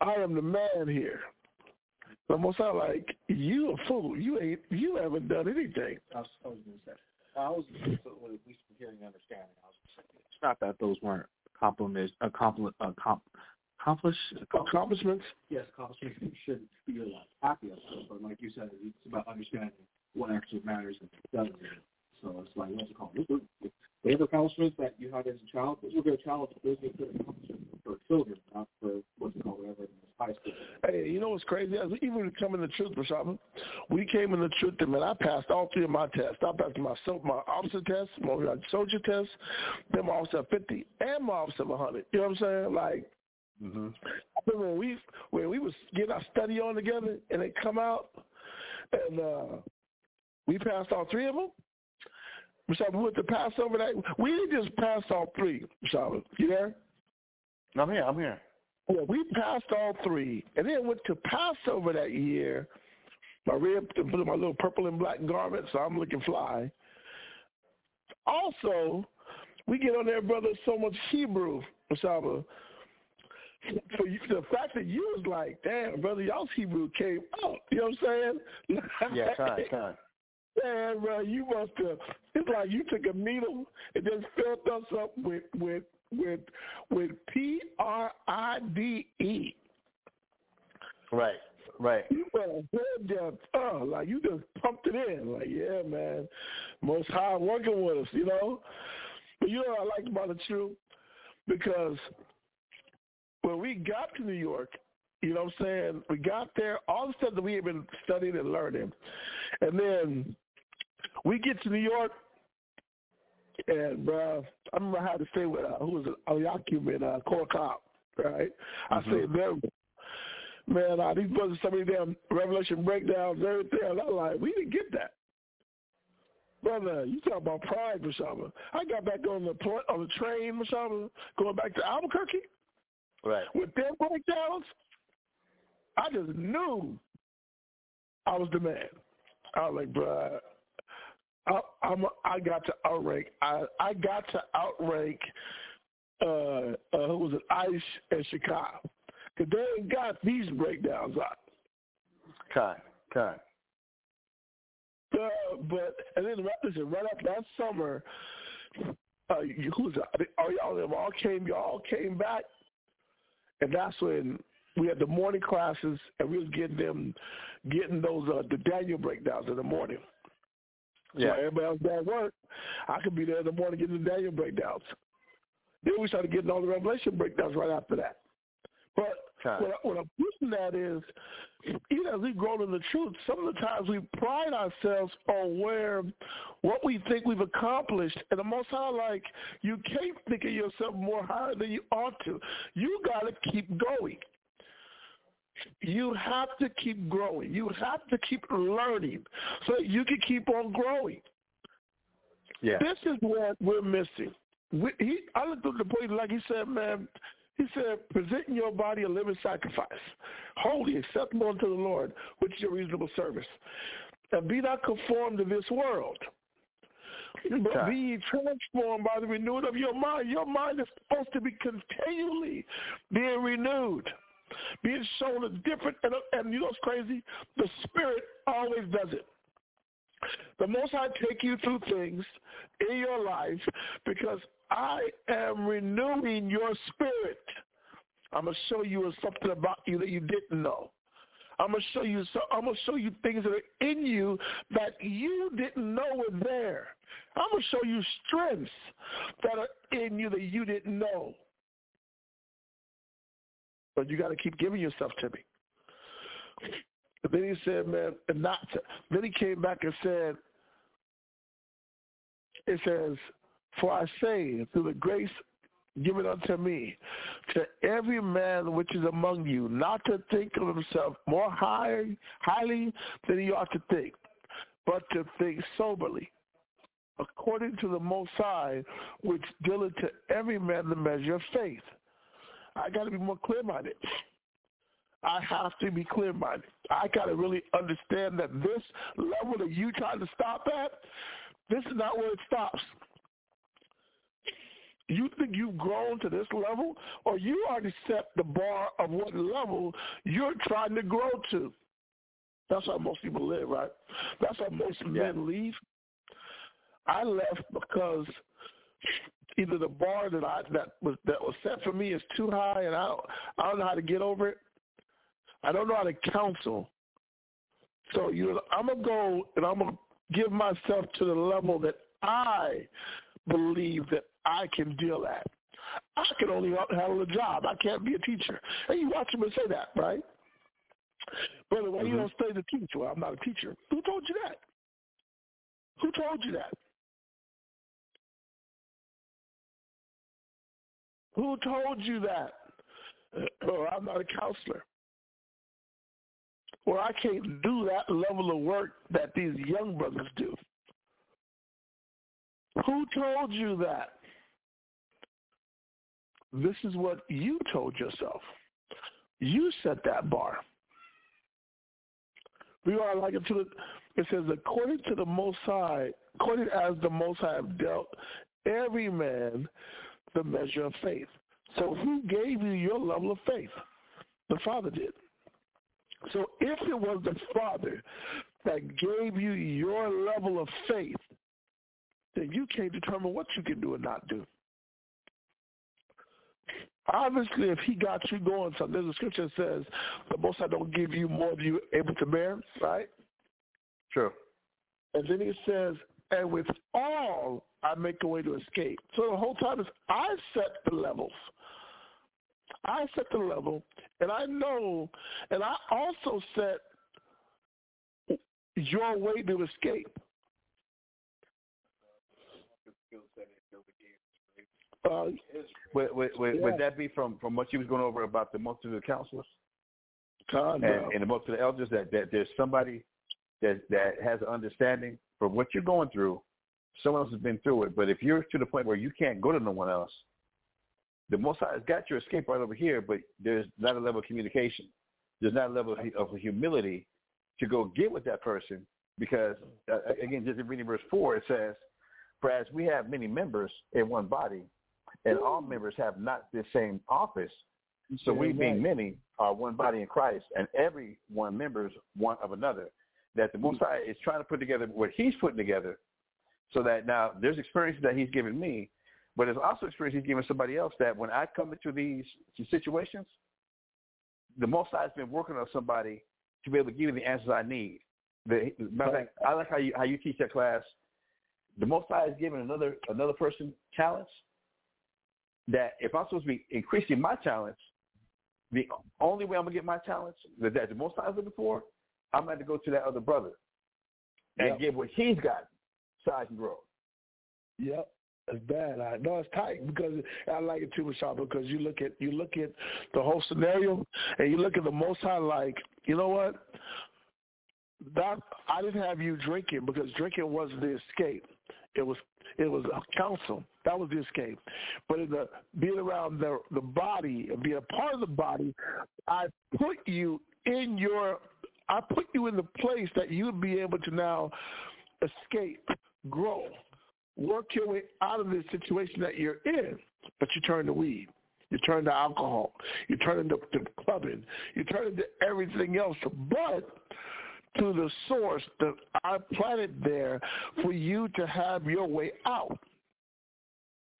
I am the man here. I'm gonna sound like you a fool. You haven't done anything. I was at least from hearing and understanding. It's not that those weren't accomplishments. Yes, accomplishments should be a lot happy about. But like you said, it's about understanding what actually matters and doesn't. So it's like what's it called? Those accomplishments that you had as a child, those were good child, those were good accomplishments for children, not for what's it called, whatever in high school. Hey, you know what's crazy? Even coming to truth, Bashama, we came in the truth, and man, I passed all three of my tests. I passed my officer test, my soldier test, then my officer 50, and my officer 100. You know what I'm saying? Like, mm-hmm. I remember when we was getting our study on together, and they come out, and we passed all three of them. Bashama, we went to Passover night. We didn't just pass all three, Bashama. You there? I'm here. Yeah, we passed all three. And then went to Passover that year. I put my little purple and black garment, so I'm looking fly. Also, we get on there, brother, so much Hebrew, Bashama. So the fact that you was like, damn, brother, y'all's Hebrew came up. You know what I'm saying? Yeah, time. Man, bro, you must have. It's like you took a needle and just filled us up with P-R-I-D-E. Right. You must have like you just pumped it in. Like, yeah, man, Most High working with us, you know. But you know what I like about the truth? Because when we got to New York, you know what I'm saying, we got there, all the stuff that we had been studying and learning, and then we get to New York, and, bro, I remember I had to stay with, who was it, Oyakim and Core Cop, right? Mm-hmm. I said, man, these brothers, so many damn Revelation breakdowns, everything, and I'm like, we didn't get that. Brother, you talking about pride, Bashama. I got back on the train, Bashama, going back to Albuquerque. Right. With their breakdowns, I just knew I was the man. I was like, bruh, I got to outrank who was it, Ice and Chicago. Because they ain't got these breakdowns out. Kind. But then up that summer, y'all came back, and that's when we had the morning classes, and we was getting those the Daniel breakdowns in the morning. Yeah. So everybody else at work, I could be there in the morning getting the Daniel breakdowns. Then we started getting all the Revelation breakdowns right after that. But what I'm pushing at is, even as we've grown in the truth, some of the times we pride ourselves on what we think we've accomplished. And the Most High, like, you can't think of yourself more higher than you ought to. You got to keep going. You have to keep growing. You have to keep learning so that you can keep on growing. Yeah. This is what we're missing. I looked at the point, like he said, man, he said, presenting your body a living sacrifice, holy, acceptable unto the Lord, which is your reasonable service. And be not conformed to this world, But be transformed by the renewing of your mind. Your mind is supposed to be continually being renewed, being shown as different. And you know what's crazy? The Spirit always does it. The Most High take you through things in your life because I am renewing your spirit. I'm going to show you something about you that you didn't know. I'm going to show you things that are in you that you didn't know were there. I'm going to show you strengths that are in you that you didn't know. But you got to keep giving yourself to me. But then he said, man, and not to. Then he came back and said, it says, for I say, through the grace given unto me, to every man which is among you, not to think of himself more highly than he ought to think, but to think soberly, according to the Most High, which dealeth to every man the measure of faith. I got to be more clear-minded. I have to be clear-minded. I got to really understand that this level that you trying to stop at, this is not where it stops. You think you've grown to this level, or you already set the bar of what level you're trying to grow to. That's how most people live, right? That's how most men leave. I left because either the bar that was set for me is too high, and I don't know how to get over it. I don't know how to counsel. So I'm going to go and I'm going to give myself to the level that I believe that I can deal at. I can only handle a job. I can't be a teacher. And you watch him and say that, right? Brother, why you don't study to teach? Well, I'm not a teacher. Who told you that? Who told you that? Who told you that? Or I'm not a counselor. Or I can't do that level of work that these young brothers do. Who told you that? This is what you told yourself. You set that bar. We are like unto it says, according to the Most High, according as the Most High have dealt every man the measure of faith. So who gave you your level of faith? The Father did. So if it was the Father that gave you your level of faith, then you can't determine what you can do and not do. Obviously, if he got you going, so there's a scripture that says, the Most High don't give you more than you're able to bear, right? Sure. And then he says, and with all, I make a way to escape. So the whole time is I set the levels. I set the level, and I know, and I also set your way to escape. Would that be from what she was going over about the multitude of counselors and the multitude of elders, that there's somebody that has an understanding for what you're going through? Someone else has been through it, but if you're to the point where you can't go to no one else, the Most High has got your escape right over here, but there's not a level of communication. There's not a level of humility to go get with that person because, again, just in reading verse 4, it says, for as we have many members in one body, and all members have not the same office, so we being many are one body in Christ, and every one members one of another, that the Most High is trying to put together what he's putting together so that now there's experiences that he's given me, but there's also experience he's giving somebody else that when I come into these situations, the Most High has been working on somebody to be able to give me the answers I need. I like how you teach that class. The Most High is giving another person talents that if I'm supposed to be increasing my talents, the only way I'm going to get my talents that the Most High is looking for, I'm going to have to go to that other brother and give what he's got so I can grow. Yep. It's bad. I know it's tight because I like it too, Bashama, because you look at the whole scenario and you look at the Most High like, you know what? That I didn't have you drinking because drinking wasn't the escape. It was a counsel. That was the escape. But in the being around the body and being a part of the body, I put you in the place that you'd be able to now escape, grow. work your way out of the situation that you're in, but you turn to weed. You turn to alcohol. You turn to clubbing. You turn to everything else, but to the source that I planted there for you to have your way out,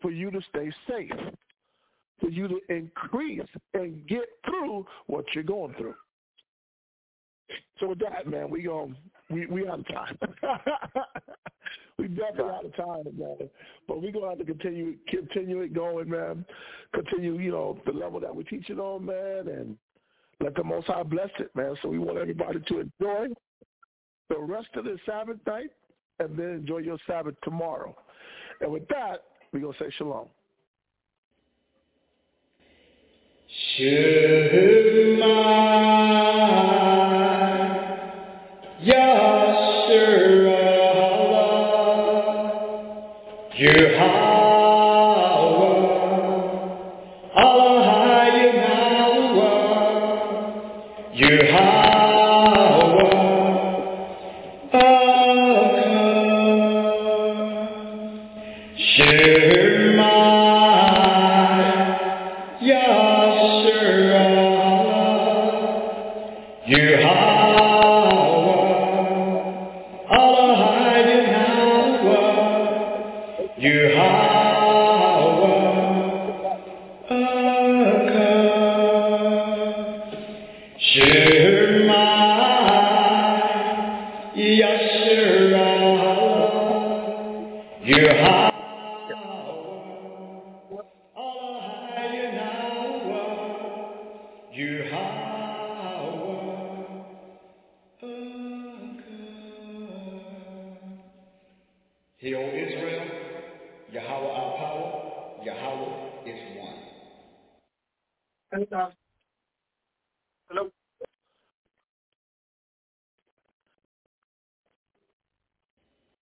for you to stay safe, for you to increase and get through what you're going through. So with that, man, we out of time. We definitely out of time, man. But we're gonna have to continue it going, man. Continue, the level that we're teaching on, man, and let the Most High bless it, man. So we want everybody to enjoy the rest of the Sabbath night and then enjoy your Sabbath tomorrow. And with that, we're gonna say shalom. Shema Yasharallah Yehovah. Hear, O Israel, Yahweh our power, Yahweh is one. Hello.